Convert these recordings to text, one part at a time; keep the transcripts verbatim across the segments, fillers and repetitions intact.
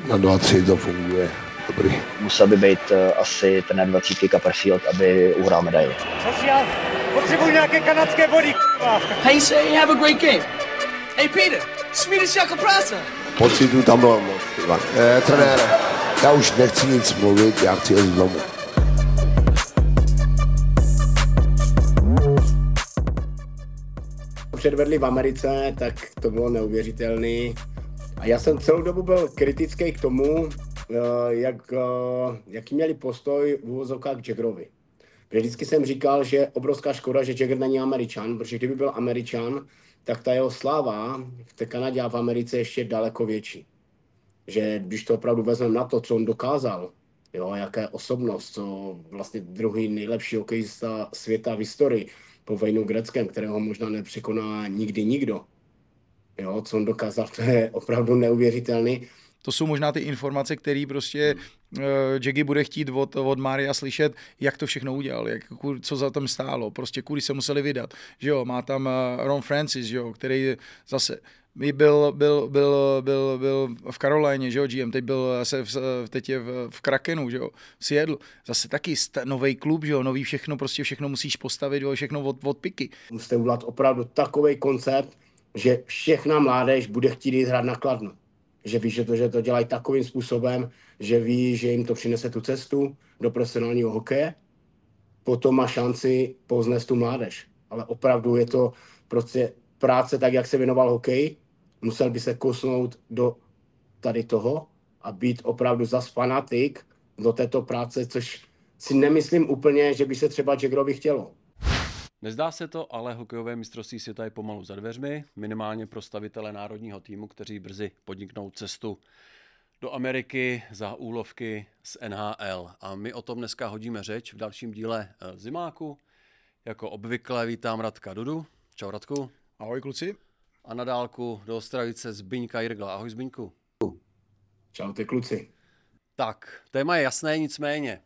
dvacet jedna to funguje. Dobrý. Musel by být uh, asi ten dvacítky Copperfield, aby uhrál medaili. Já potřebuji nějaké kanadské body, k***a. Hey, say, have a great game. Hey, Peter, smídeš jako práce. Pocitu tam bylo moc, Ivan. Eh, trenére, já už nechci nic mluvit, já chci jít domů. Předvedli v Americe, tak to bylo neuvěřitelný. A já jsem celou dobu byl kritický k tomu, jak, jaký měli postoj v úvozovkách k Jágrovi. Vždycky jsem říkal, že je obrovská škoda, že Jágr není Američan, protože kdyby byl Američan, tak ta jeho sláva v té Kanadě a v Americe ještě daleko větší. Že když to opravdu vezmeme na to, co on dokázal, jo, jaká je osobnost, co vlastně druhý nejlepší hokejista světa v historii, po Wayne Gretzkém, kterého možná nepřekoná nikdy nikdo. Jo, co on dokázal, to je opravdu neuvěřitelný. To jsou možná ty informace, které prostě uh, Jaggy bude chtít od, od Mária slyšet, jak to všechno udělal, jak, co za tom stálo, prostě kudy se museli vydat. Že jo, má tam uh, Ron Francis, že jo, který zase byl, byl, byl, byl, byl v Karolíně, že jo, G M, teď, byl zase v, teď je v, v Krakenu, že jo, v Seattle. Zase taky st- nový klub, že jo, nový všechno, prostě všechno musíš postavit, jo, všechno od, od piky. Musíte udělat opravdu takovej koncert, že všechna mládež bude chtít jít hrát na Kladno. Že ví, že to, že to dělají takovým způsobem, že ví, že jim to přinese tu cestu do profesionálního hokeje, potom má šanci povznést tu mládež. Ale opravdu je to prostě práce tak, jak se věnoval hokej, musel by se kousnout do tady toho a být opravdu zas fanatik do této práce, což si nemyslím úplně, že by se třeba Jágrovi chtělo. Nezdá se to, ale hokejové mistrovství světa je pomalu za dveřmi, minimálně pro stavitele národního týmu, kteří brzy podniknou cestu do Ameriky za úlovky z N H L. A my o tom dneska hodíme řeč v dalším díle Zimáku. Jako obvykle vítám Radka Dudu. Čau, Radku. Ahoj, kluci. A na dálku do Ostravice Zbyňka Irgla. Ahoj, Zbyňku. Čau, ty kluci. Tak, téma je jasné, nicméně.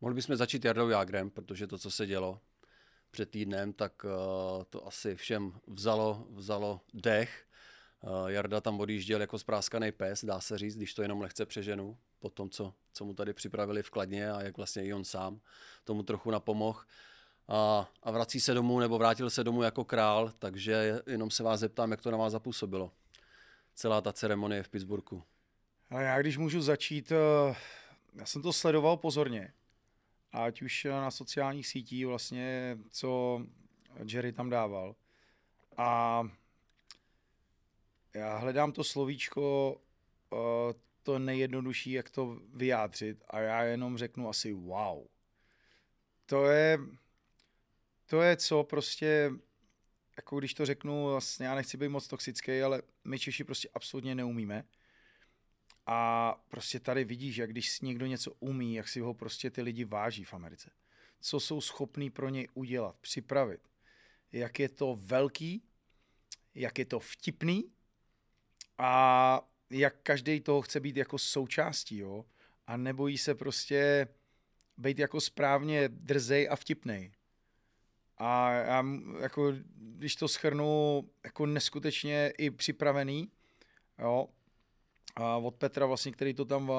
Mohli bychom začít Jardou Jágrem, protože to, co se dělo před týdnem, tak uh, to asi všem vzalo, vzalo dech. Uh, Jarda tam odjížděl jako spráskanej pes, dá se říct, když to jenom lehce přeženu, po tom, co, co mu tady připravili v Kladně a jak vlastně i on sám tomu trochu napomohl. Uh, a vrací se domů, nebo vrátil se domů jako král, takže jenom se vás zeptám, jak to na vás zapůsobilo. Celá ta ceremonie v Pittsburghu. A já když můžu začít, uh, já jsem to sledoval pozorně. Ať už na sociálních sítích vlastně, co Jerry tam dával. A já hledám to slovíčko, to nejjednodušší, jak to vyjádřit. A já jenom řeknu asi wow. To je, to je co prostě, jako když to řeknu, vlastně já nechci být moc toxický, ale my Češi prostě absolutně neumíme. A prostě tady vidíš, jak když někdo něco umí, jak si ho prostě ty lidi váží v Americe. Co jsou schopní pro něj udělat, připravit. Jak je to velký, jak je to vtipný a jak každý toho chce být jako součástí, jo. A nebojí se prostě být jako správně drzej a vtipnej. A, a jako, když to shrnu, jako neskutečně i připravený, jo. A od Petra vlastně, který to tam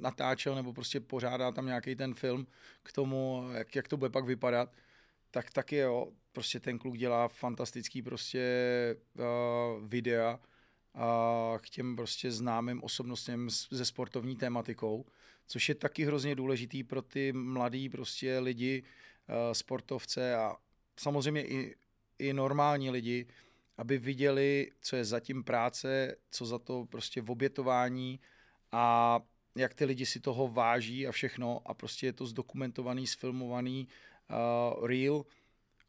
natáčel nebo prostě pořádá tam nějaký ten film k tomu, jak, jak to bude pak vypadat, tak taky jo, prostě ten kluk dělá fantastický prostě uh, videa uh, k těm prostě známým osobnostem se sportovní tématikou, což je taky hrozně důležitý pro ty mladý prostě lidi, uh, sportovce a samozřejmě i, i normální lidi, aby viděli, co je za tím práce, co za to prostě v obětování a jak ty lidi si toho váží a všechno a prostě je to zdokumentovaný, sfilmovaný uh, reel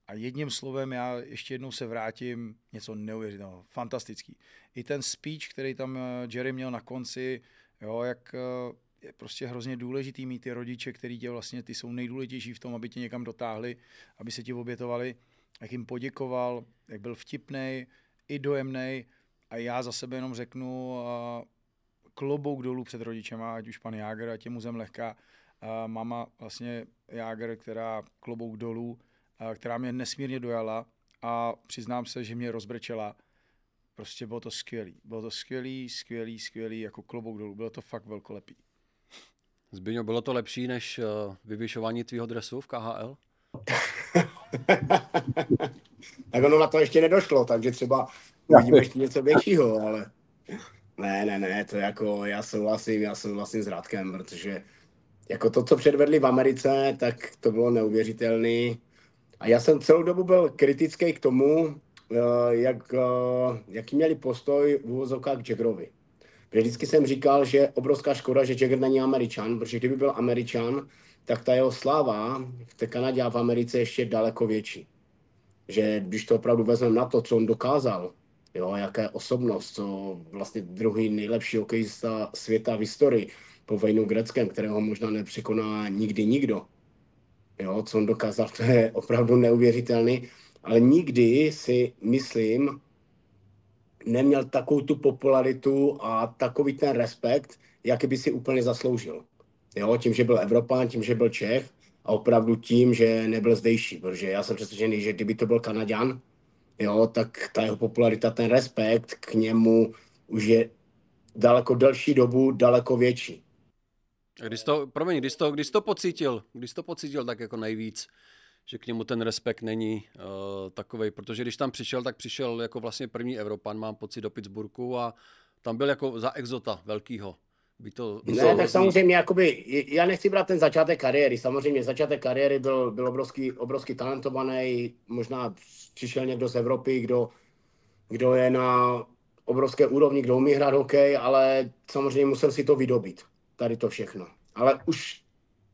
a jedním slovem já ještě jednou se vrátím, něco neuvěřitelného, fantastický. I ten speech, který tam Jerry měl na konci, jo, jak uh, je prostě hrozně důležitý mít ty rodiče, který tě vlastně, ty jsou nejdůležitější v tom, aby tě někam dotáhli, aby se ti obětovali. Jak jim poděkoval, jak byl vtipnej, i dojemnej a já za sebe jenom řeknu uh, klobouk dolů před rodičema, ať už pan Jágr, ať je mu zem lehká, uh, mama vlastně Jágr, která klobouk dolů, uh, která mě nesmírně dojala a přiznám se, že mě rozbrečela Prostě bylo to skvělý. Bylo to skvělý, skvělý, skvělý, jako klobouk dolů. Bylo to fakt velkolepý. Zbyňo, bylo to lepší než uh, vyvěšování tvýho dresu v K H L? Tak ono na to ještě nedošlo, takže třeba uvidíme ještě něco většího, ale... Ne, ne, ne, to jako já souhlasím, já souhlasím s Radkem, protože jako to, co předvedli v Americe, tak to bylo neuvěřitelné. A já jsem celou dobu byl kritický k tomu, jak, jaký měli postoj v uvozovkách k Jágrovi. Vždycky jsem říkal, že obrovská škoda, že Jágr není Američan, protože kdyby byl Američan, tak ta jeho sláva v té Kanadě a v Americe ještě daleko větší. Že když to opravdu vezmeme na to, co on dokázal, jo, jaká je osobnost, co vlastně druhý nejlepší hokejista světa v historii po Wayne Gretzkém, kterého možná nepřekoná nikdy nikdo. Jo, co on dokázal, to je opravdu neuvěřitelný, ale nikdy si, myslím, neměl takovou tu popularitu a takový ten respekt, jaký by si úplně zasloužil. Jo, tím, že byl Evropán, tím, že byl Čech a opravdu tím, že nebyl zdejší, protože já jsem přesvědčený, že kdyby to byl Kanaďan, jo, tak ta jeho popularita, ten respekt k němu už je daleko delší dobu, daleko větší. A když to, promiň, když to, když to pocítil, když to pocítil tak jako nejvíc, že k němu ten respekt není uh, takovej, protože když tam přišel, tak přišel jako vlastně první Evropan, mám pocit, do Pittsburghu a tam byl jako za exota velkýho. By to, ne, tak hrozný. Samozřejmě, jakoby, já nechci brát ten začátek kariéry, samozřejmě začátek kariéry byl, byl obrovský, obrovský talentovaný, možná přišel někdo z Evropy, kdo, kdo je na obrovské úrovni, kdo umí hrát hokej, ale samozřejmě musel si to vydobít, tady to všechno. Ale už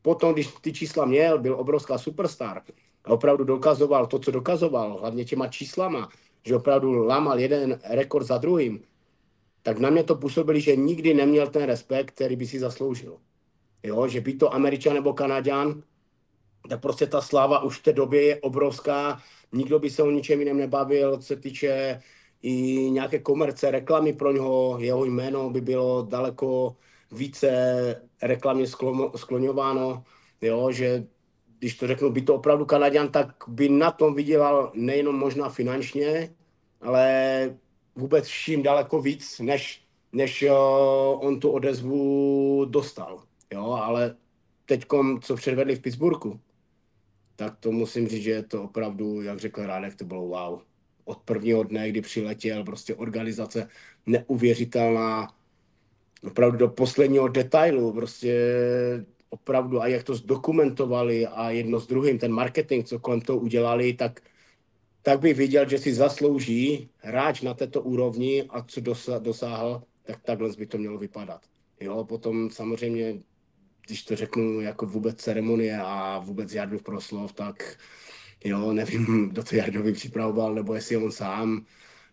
potom, když ty čísla měl, byl obrovská superstar a opravdu dokazoval to, co dokazoval, hlavně těma číslama, že opravdu lámal jeden rekord za druhým, tak na mě to působilo, že nikdy neměl ten respekt, který by si zasloužil. Jo, že být to Američan nebo Kanaďan, tak prostě ta sláva už v té době je obrovská, nikdo by se o ničem jiném nebavil, co se týče i nějaké komerce, reklamy pro něho, jeho jméno by bylo daleko více reklamně skloňováno, jo, že když to řeknu, by to opravdu Kanaďan, tak by na tom vydělal nejenom možná finančně, ale vůbec vším daleko víc, než, než uh, on tu odezvu dostal. Jo, ale teďkom, co předvedli v Pittsburghu, tak to musím říct, že to opravdu, jak řekl Radek, to bylo wow. Od prvního dne, kdy přiletěl, prostě organizace neuvěřitelná, opravdu do posledního detailu, prostě opravdu, a jak to zdokumentovali a jedno s druhým, ten marketing, co kolem toho udělali, tak tak bych viděl, že si zaslouží hráč na této úrovni a co dosáhl, tak takhle by to mělo vypadat. Jo, potom samozřejmě, když to řeknu jako vůbec ceremonie a vůbec Jardův proslov, tak jo, nevím, kdo to Jardovi připravoval, nebo jestli on sám,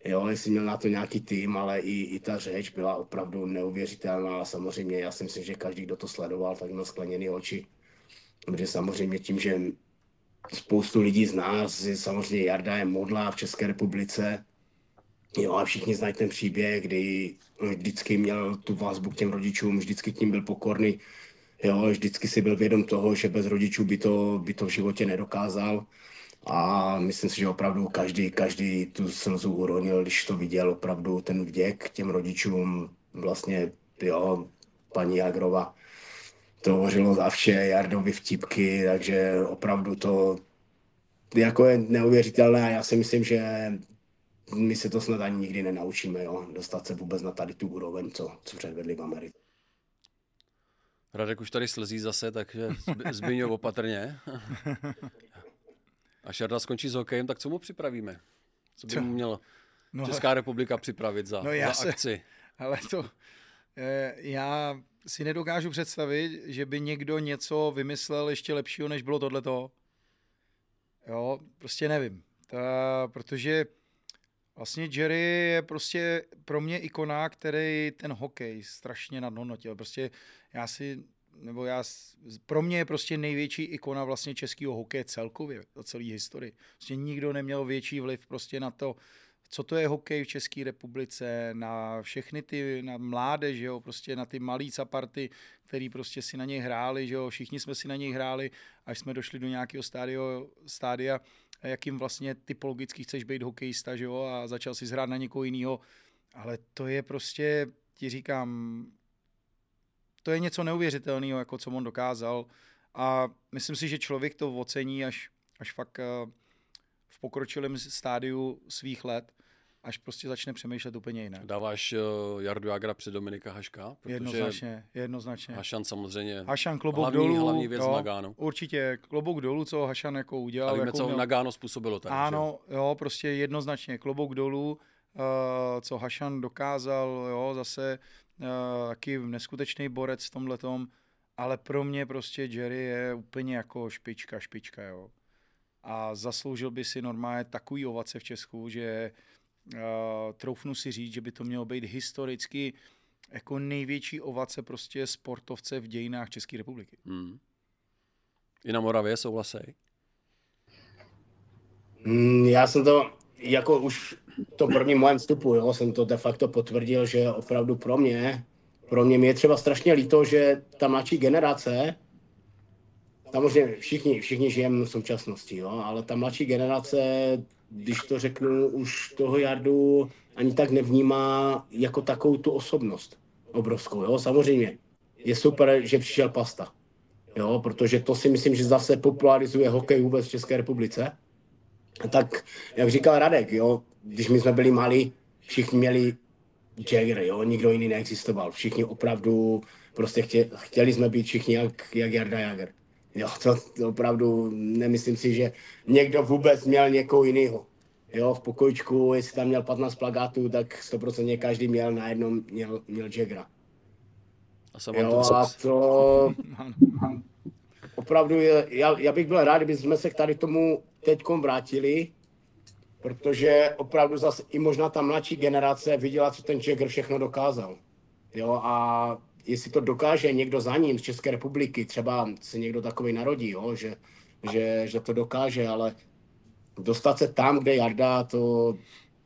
jo, jestli měl na to nějaký tým, ale i, i ta řeč byla opravdu neuvěřitelná a samozřejmě já si myslím, že každý, kdo to sledoval, tak měl skleněné oči, protože samozřejmě tím, že spoustu lidí z nás, samozřejmě Jarda je modla v České republice, jo, a všichni znají ten příběh, kdy vždycky měl tu vazbu k těm rodičům, vždycky k tím byl pokorný, jo, vždycky si byl vědom toho, že bez rodičů by to, by to v životě nedokázal a myslím si, že opravdu každý, každý tu slzu uronil, když to viděl opravdu ten vděk těm rodičům, vlastně, jo, paní Jágrova. To hovořilo za vše, Jardovy vtipky, takže opravdu to jako je neuvěřitelné a já si myslím, že my se to snad ani nikdy nenaučíme, jo? Dostat se vůbec na tady tu úroveň, co, co předvedli v Americe. Radek už tady slzí zase, takže Zbyňo opatrně. Až Jarda skončí s hokejem, tak co mu připravíme? Co by mu měla no, Česká republika připravit za, no já za akci? Se, ale to eh, já... si nedokážu představit, že by někdo něco vymyslel ještě lepšího, než bylo tohleto. Jo, prostě nevím. Ta, protože vlastně Jerry je prostě pro mě ikona, který ten hokej strašně nadhodnotil. Prostě já si, nebo já, pro mě je prostě největší ikona vlastně českého hokeje celkově, do celé historii. Prostě nikdo neměl větší vliv prostě na to, co to je hokej v České republice, na všechny ty, na mládež, jo, prostě na ty malý caparty, který prostě si na něj hráli, že jo, všichni jsme si na něj hráli, až jsme došli do nějakého stádio, stádia, jakým vlastně typologicky chceš být hokejista, že jo, a začal si hrát na někoho jiného, Ale to je prostě, ti říkám, to je něco neuvěřitelného, jako co on dokázal. A myslím si, že člověk to ocení až, až fakt v pokročilém stádiu svých let, až prostě začne přemýšlet úplně jinak. Dáváš uh, Jardu Jágra před Dominika Haška? Jednoznačně, jednoznačně. Hašan samozřejmě. Hašan klobouk hlavní, dolů. Hlavní věc Nagano. Určitě klobouk dolů, co Hašan jako udělal. A víme, jako co měl... Nagano způsobilo tady. Ano, že? Jo, prostě jednoznačně klobouk dolů, uh, co Hašan dokázal, jo, zase uh, taky neskutečný borec v tomhletom, ale pro mě prostě Jerry je úplně jako špička, špička, jo. A zasloužil by si normálně takový ovace v Česku, že Uh, troufnu si říct, že by to mělo být historicky jako největší ovace prostě sportovce v dějinách České republiky. Hmm. I na Moravě souhlasej? Mm, já jsem to, jako už to prvním mojem vstupu, jo, jsem to de facto potvrdil, že opravdu pro mě, pro mě mi je třeba strašně líto, že ta mladší generace, samozřejmě všichni, všichni žijeme v současnosti, jo, ale ta mladší generace, když to řeknu, už toho Jardu ani tak nevnímá jako takovou tu osobnost obrovskou, jo, samozřejmě. Je super, že přišel Pasta, jo, protože to si myslím, že zase popularizuje hokej vůbec v České republice. A tak, jak říkal Radek, jo, když my jsme byli malí, všichni měli Jágr, jo, nikdo jiný neexistoval. Všichni opravdu, prostě chtěli, chtěli jsme být všichni jak, jak Jarda Jágr. Jo, to, to opravdu nemyslím si, že někdo vůbec měl někoho jiného. Jo, v pokojičku, jestli tam měl patnáct plakátů, tak sto procent každý měl najednou měl, měl Jágra. A, jo, a to opravdu, je, já, já bych byl rád, kdybychom se k tady tomu teďkom vrátili, protože opravdu zase i možná ta mladší generace viděla, co ten Jágr všechno dokázal. Jo, a jestli to dokáže někdo za ním z České republiky, třeba se někdo takový narodí, jo, že, že, že to dokáže, ale dostat se tam, kde Jarda, to,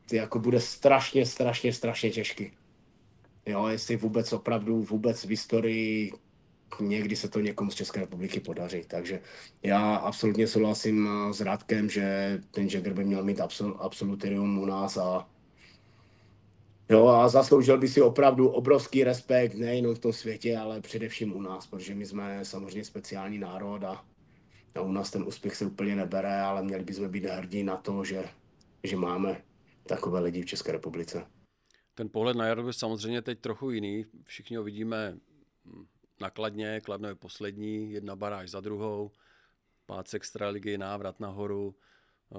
to jako bude strašně, strašně, strašně těžký. Jo, jestli vůbec opravdu, vůbec v historii někdy se to někomu z České republiky podaří. Takže já absolutně souhlasím s Radkem, že ten Jágr by měl mít absol, absolutorium u nás a jo, a zasloužil by si opravdu obrovský respekt, nejenom v tom světě, ale především u nás, protože my jsme samozřejmě speciální národ a, a u nás ten úspěch se úplně nebere, ale měli bychom být hrdí na to, že, že máme takové lidi v České republice. Ten pohled na Jardu je samozřejmě teď trochu jiný. Všichni ho vidíme na Kladně, Kladno je poslední, jedna baráž za druhou, pád z extraligy, návrat nahoru. Uh,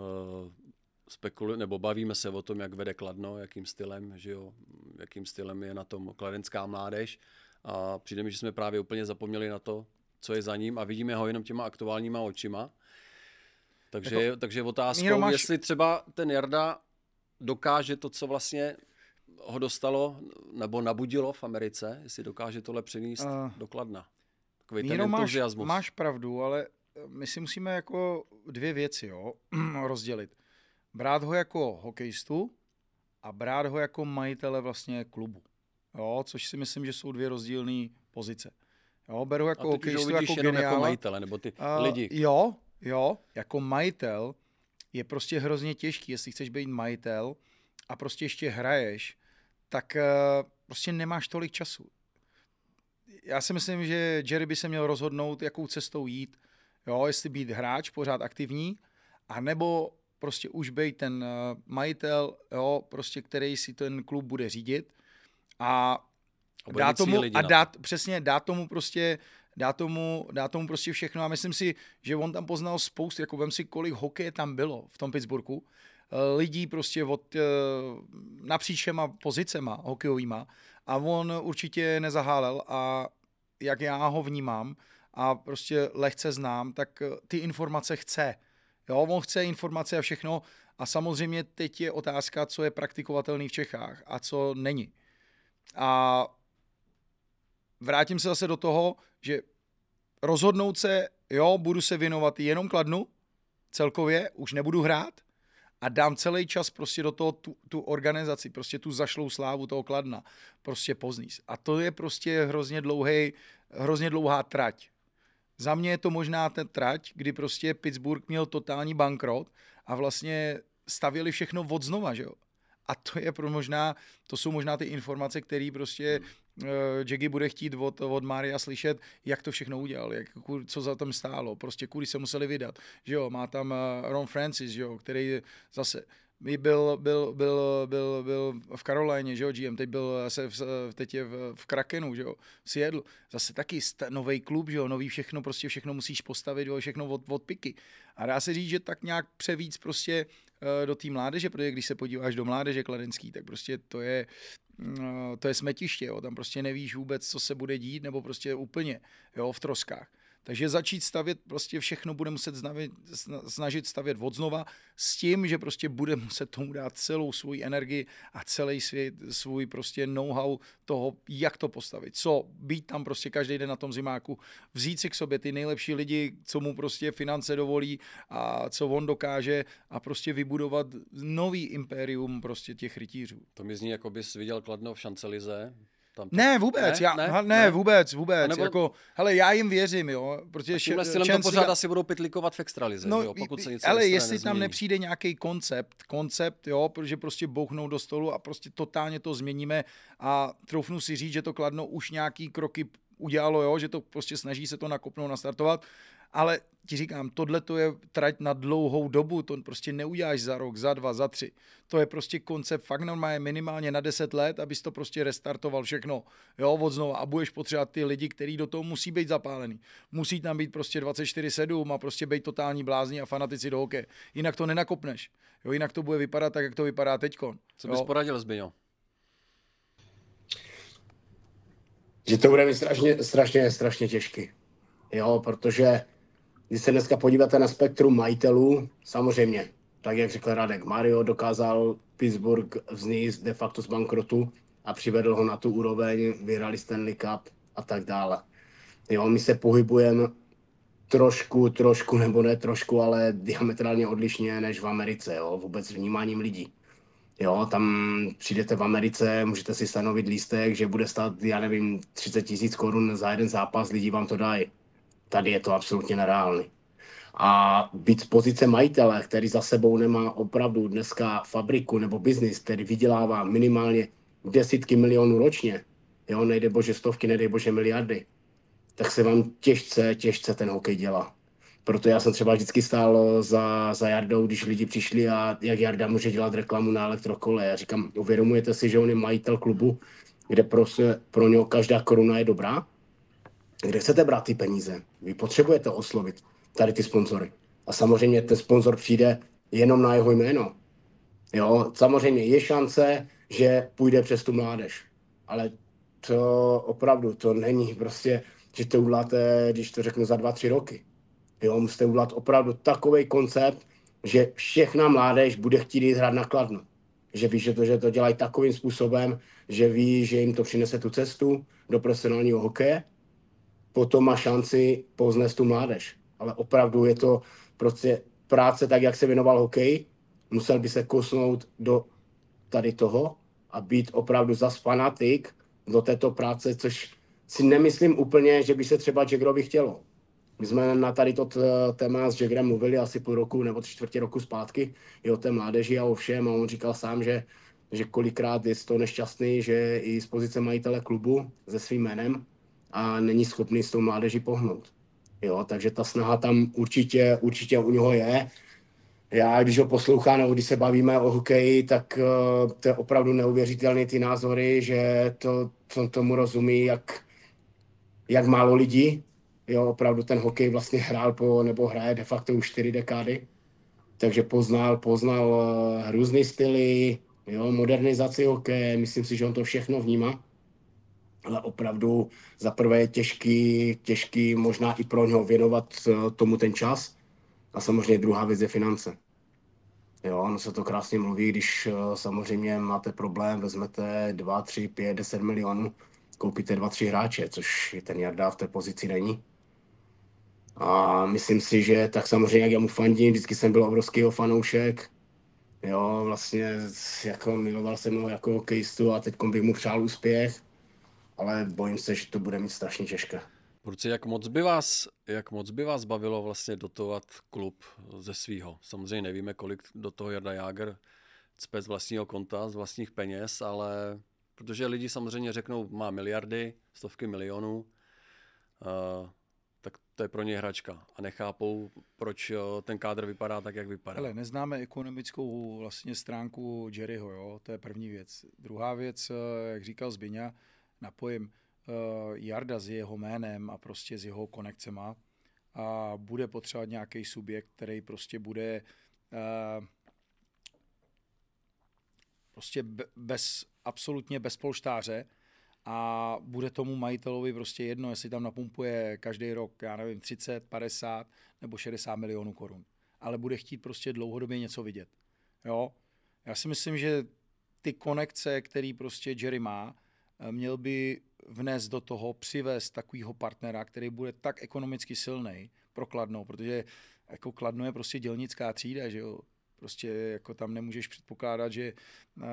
Spekulu, nebo bavíme se o tom, jak vede Kladno, jakým stylem, že jo, jakým stylem je na tom kladenská mládež. A přijde mi, že jsme právě úplně zapomněli na to, co je za ním a vidíme ho jenom těma aktuálníma očima. Takže, jako, takže otázkou, máš... jestli třeba ten Jarda dokáže to, co vlastně ho dostalo nebo nabudilo v Americe, jestli dokáže tohle přinést uh, do Kladna. Takový ten entuziasmus. Máš, máš pravdu, ale my si musíme jako dvě věci, jo, rozdělit. Brát ho jako hokejistu a brát ho jako majitele vlastně klubu. Jo, což si myslím, že jsou dvě rozdílné pozice. Jo, beru ho jako hokejistu, jako geniála. Jako majitele, nebo ty uh, lidi. Jo, jo, jako majitel je prostě hrozně těžký, jestli chceš být majitel a prostě ještě hraješ, tak uh, prostě nemáš tolik času. Já si myslím, že Jerry by se měl rozhodnout, jakou cestou jít. Jo, jestli být hráč, pořád aktivní, anebo prostě už bej ten uh, majitel, jo, prostě, který si ten klub bude řídit a dá tomu, a dát, přesně, dá tomu prostě, dá tomu, dá tomu prostě všechno a myslím si, že on tam poznal spoustu, jako vem si, kolik hokeje tam bylo v tom Pittsburghu, uh, lidí prostě od uh, napříč všema pozicema hokejovýma a on určitě nezahálel a jak já ho vnímám a prostě lehce znám, tak uh, ty informace chce. Jo, on chce informace a všechno a samozřejmě teď je otázka, co je praktikovatelný v Čechách a co není. A vrátím se zase do toho, že rozhodnout se, jo, budu se věnovat jenom Kladnu celkově, už nebudu hrát a dám celý čas prostě do toho tu, tu organizaci, prostě tu zašlou slávu toho Kladna, prostě Poznís. A to je prostě hrozně dlouhý, hrozně dlouhá trať. Za mě je to možná ten trať, kdy prostě Pittsburgh měl totální bankrot a vlastně stavěli všechno od znova, že jo. A to je pro možná, to jsou možná ty informace, které prostě uh, Jaggy bude chtít od, od Mária slyšet, jak to všechno udělal, jak, co za tom stálo, prostě kudy se museli vydat. Že jo, má tam uh, Ron Francis, že jo, který zase byl, byl, byl, byl, byl v Karolíně, že jo, G M, teď, byl zase v, teď je v, v Krakenu, že jo, v Seattle, zase taky st- nový klub, že jo, nový všechno, prostě všechno musíš postavit, jo, všechno od, od piky. A dá se říct, že tak nějak převíc prostě do té mládeže, protože když se podíváš do mládeže kladenský, tak prostě to je, to je smetiště, jo, tam prostě nevíš vůbec, co se bude dít, nebo prostě úplně, jo, v troskách. Takže začít stavět, prostě všechno bude muset znavět, snažit stavět odznova s tím, že prostě bude muset tomu dát celou svou energii a celý svět, svůj prostě know-how toho, jak to postavit. Co? Být tam prostě každý den na tom zimáku, vzít si k sobě ty nejlepší lidi, co mu prostě finance dovolí a co on dokáže a prostě vybudovat nový impérium prostě těch rytířů. To mi zní, jako bys viděl Kladno v šancelize. Tam to... Ne, vůbec, ne, já, ne, ne, vůbec, vůbec, nebo... jako, hele, já jim věřím, jo, protože... A tímhle stylem to pořád asi budou pitlikovat v extralize, no, jo, pokud se nic ale jestli nezmění. Tam nepřijde nějaký koncept, koncept, jo, protože prostě bouchnou do stolu a prostě totálně to změníme a troufnu si říct, že to Kladno už nějaký kroky udělalo, jo, že to prostě snaží se to nakopnout, nastartovat, ale ti říkám, tohle to je trať na dlouhou dobu, to prostě neuděláš za rok, za dva, za tři. To je prostě koncept fakt normálně minimálně na deset let, abys to prostě restartoval všechno, jo, od znova a budeš potřebovat ty lidi, kteří do toho musí být zapálený. Musí tam být prostě dvacet čtyři sedm a prostě být totální blázni a fanatici do hokeje. Jinak to nenakopneš, jo, jinak to bude vypadat tak, jak to vypadá teďkon. Co bys poradil, Zbyňo? Že to bude být strašně, strašně, strašně těžký, jo, protože když se dneska podíváte na spektrum majitelů, samozřejmě, tak jak řekl Radek, Mario dokázal Pittsburgh vznést de facto z bankrotu a přivedl ho na tu úroveň, vyhrali Stanley Cup a tak dále. Jo, my se pohybujeme trošku, trošku, nebo ne trošku, ale diametrálně odlišně než v Americe, jo, vůbec vnímáním lidí. Jo, tam přijdete v Americe, můžete si stanovit lístek, že bude stát, já nevím, třicet tisíc korun za jeden zápas, lidi vám to dají. Tady je to absolutně nereálný. A být z pozice majitele, který za sebou nemá opravdu dneska fabriku nebo biznis, který vydělává minimálně desítky milionů ročně, jo, nejde bože stovky, nejde bože miliardy, tak se vám těžce, těžce ten hokej dělá. Proto já jsem třeba vždycky stál za, za Jardou, když lidi přišli a jak Jarda může dělat reklamu na elektrokole. Já říkám, uvědomujete si, že on je majitel klubu, kde pro, pro něho každá koruna je dobrá? Kde chcete brát ty peníze? Vy potřebujete oslovit tady ty sponzory. A samozřejmě ten sponzor přijde jenom na jeho jméno. Jo, samozřejmě je šance, že půjde přes tu mládež. Ale to opravdu, to není prostě, že to uděláte, když to řeknu, za dva, tři roky. Jo, musíte udělat opravdu takovej koncept, že všechna mládež bude chtít jít hrát na Kladno. Že ví, že to, že to dělají takovým způsobem, že ví, že jim to přinese tu cestu do profesionálního hokeje, potom má šanci povznést tu mládež. Ale opravdu je to prostě práce tak, jak se věnoval hokej, musel by se kousnout do tady toho a být opravdu zas fanatik do této práce, což si nemyslím úplně, že by se třeba Jagrovi chtělo. My jsme na tady to téma s Jagrem mluvili asi půl roku nebo tři čtvrtě roku zpátky i o té mládeži a o všem a on říkal sám, že, že kolikrát je to nešťastný, že i z pozice majitele klubu se svým jménem a není schopný s tou mládeží pohnout. Jo, takže ta snaha tam určitě, určitě u něho je. Já, když ho poslouchám, nebo když se bavíme o hokeji, tak uh, to je opravdu neuvěřitelné ty názory, že to, to, tomu rozumí, jak, jak málo lidí. Jo, opravdu ten hokej vlastně hrál po, nebo hraje de facto už čtyři dekády. Takže poznal, poznal uh, různý styly, jo, modernizaci hokeje, myslím si, že on to všechno vnímá. Ale opravdu za prvé je těžký, těžký možná i pro něho věnovat tomu ten čas. A samozřejmě druhá věc je finance. Jo, ono se to krásně mluví, když samozřejmě máte problém, vezmete dva, tři, pět, deset milionů, koupíte dva, tři hráče, což je ten Jarda v té pozici není. A myslím si, že tak samozřejmě, jak já mu fandím, vždycky jsem byl obrovskýho fanoušek. Jo, vlastně jako miloval jsem ho jako hokejistu a teď bych mu přál úspěch. Ale bojím se, že to bude mít strašně těžké. Protože jak moc by vás, jak moc by vás bavilo vlastně dotovat klub ze svýho? Samozřejmě nevíme, kolik do toho Jarda Jágr cpe z vlastního konta, z vlastních peněz, ale protože lidi samozřejmě řeknou, má miliardy, stovky milionů, uh, tak to je pro ně hračka a nechápou, proč ten kádr vypadá tak, jak vypadá. Hele, neznáme ekonomickou vlastně stránku Jerryho, jo? To je první věc. Druhá věc, jak říkal Zbyňa, napojím Jarda s jeho jménem a prostě s jeho konekcema a bude potřebovat nějaký subjekt, který prostě bude uh, prostě bez, absolutně bez polštáře a bude tomu majitelovi prostě jedno, jestli tam napumpuje každý rok, já nevím, třicet, padesát nebo šedesát milionů korun. Ale bude chtít prostě dlouhodobě něco vidět. Jo? Já si myslím, že ty konekce, který prostě Jerry má, měl by vnést do toho, přivést takovýho partnera, který bude tak ekonomicky silnej pro Kladno, protože jako Kladno je prostě dělnická třída, že jo. Prostě jako tam nemůžeš předpokládat, že uh,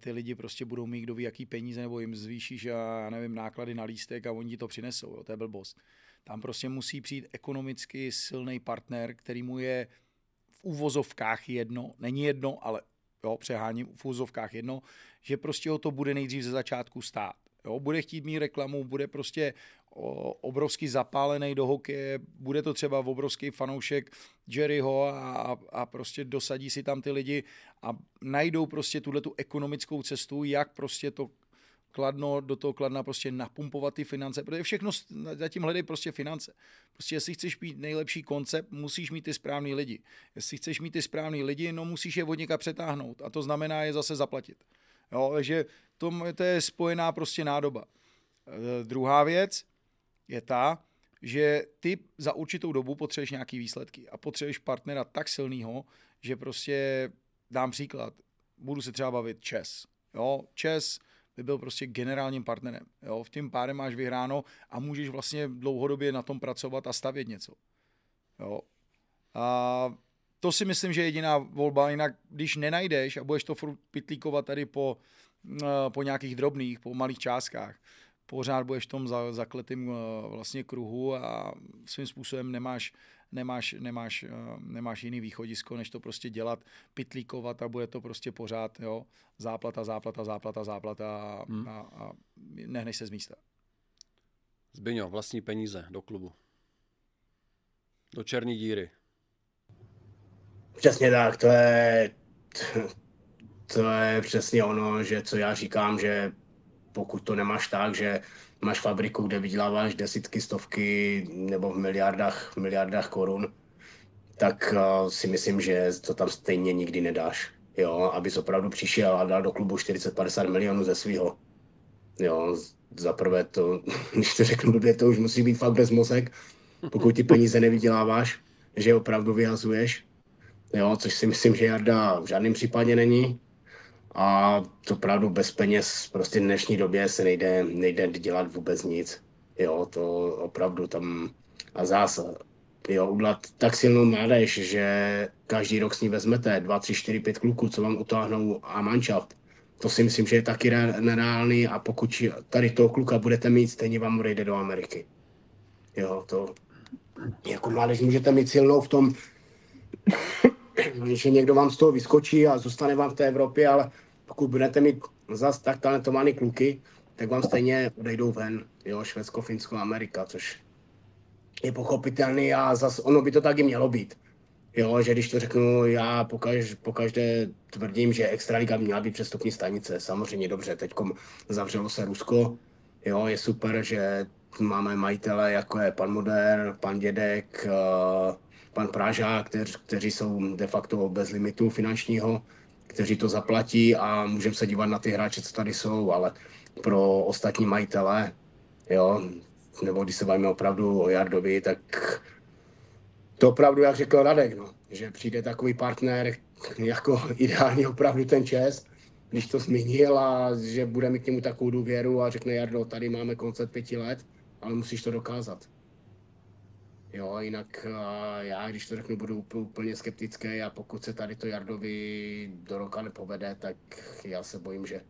ty lidi prostě budou mít kdo ví jaký peníze, nebo jim zvýšíš a já nevím, náklady na lístek a oni ti to přinesou, jo? To je blbost. Tam prostě musí přijít ekonomicky silnej partner, který mu je v úvozovkách jedno, není jedno, ale jo, přeháním, v úvozovkách jedno, že prostě ho to bude nejdřív ze začátku stát. Jo, bude chtít mít reklamu, bude prostě o, obrovský zapálený do hokeje, bude to třeba obrovský fanoušek Jerryho a, a, a prostě dosadí si tam ty lidi a najdou prostě tuhletu ekonomickou cestu, jak prostě to Kladno, do toho Kladna prostě napumpovat ty finance, protože všechno zatím hledej prostě finance. Prostě jestli chceš mít nejlepší koncept, musíš mít ty správný lidi. Jestli chceš mít ty správný lidi, no musíš je od něka přetáhnout a to znamená je zase zaplatit. Jo, takže to, to je spojená prostě nádoba. E, druhá věc je ta, že ty za určitou dobu potřebuješ nějaký výsledky a potřebuješ partnera tak silného, že prostě dám příklad, budu se třeba bavit Čes. Jo, Čes by byl prostě generálním partnerem. Jo, v tím pádem máš vyhráno a můžeš vlastně dlouhodobě na tom pracovat a stavět něco. Jo. A to si myslím, že je jediná volba, jinak když nenajdeš a budeš to furt pitlíkovat tady po, po nějakých drobných, po malých částkách, pořád budeš v tom za, zakletým vlastně kruhu a svým způsobem nemáš, nemáš, nemáš, nemáš jiný východisko, než to prostě dělat, pitlíkovat a bude to prostě pořád jo, záplata, záplata, záplata, záplata a, hmm. a, a nehneš se z místa. Zbyňo, vlastní peníze do klubu, do černé díry. Přesně tak, to je, to je přesně ono, že co já říkám, že pokud to nemáš tak, že máš fabriku, kde vyděláváš desítky, stovky nebo v miliardách, v miliardách korun, tak uh, si myslím, že to tam stejně nikdy nedáš, jo, abys opravdu přišel a dal do klubu čtyřicet padesát milionů ze svýho, jo, zaprvé to, když to řeknu, to už musí být fakt bez mozek, pokud ty peníze nevyděláváš, že opravdu vyhazuješ. Jo, což si myslím, že Jarda v žádném případě není. A to opravdu bez peněz prostě v dnešní době se nejde, nejde dělat vůbec nic. Jo, to opravdu tam a zase, jo, udělat tak silnou mládež, že každý rok s ní vezmete dva, tři, čtyři, pět kluků, co vám utáhnou a manšaft. To si myslím, že je taky nereálný a pokud tady toho kluka budete mít, stejně vám odejde do Ameriky. Jo, to jako mládež můžete mít silnou v tom, že někdo vám z toho vyskočí a zůstane vám v té Evropě, ale pokud budete mít zas tak talentovaný kluky, tak vám stejně odejdou ven, jo, Švédsko, Finsko, Amerika, což je pochopitelný a zas ono by to taky mělo být, jo, že když to řeknu, já pokaž, pokaždé tvrdím, že extraliga měla být přestupní stanice, samozřejmě dobře, teďkom zavřelo se Rusko, jo, je super, že máme majitele, jako je pan Modér, pan Dědek, pan Pražák, kteř, kteří jsou de facto bez limitu finančního, kteří to zaplatí a můžeme se dívat na ty hráče, co tady jsou, ale pro ostatní majitele, jo, nebo když se bavíme opravdu o Jardovi, tak to opravdu, jak řekl Radek, no, že přijde takový partner, jako ideální opravdu ten Čes, když to zmínil a že bude mít k němu takovou důvěru a řekne Jardo, tady máme koncept pěti let, ale musíš to dokázat. Jo, jinak já, když to řeknu, budu úplně skeptický a pokud se tady to Jardovi do roka nepovede, tak já se bojím, že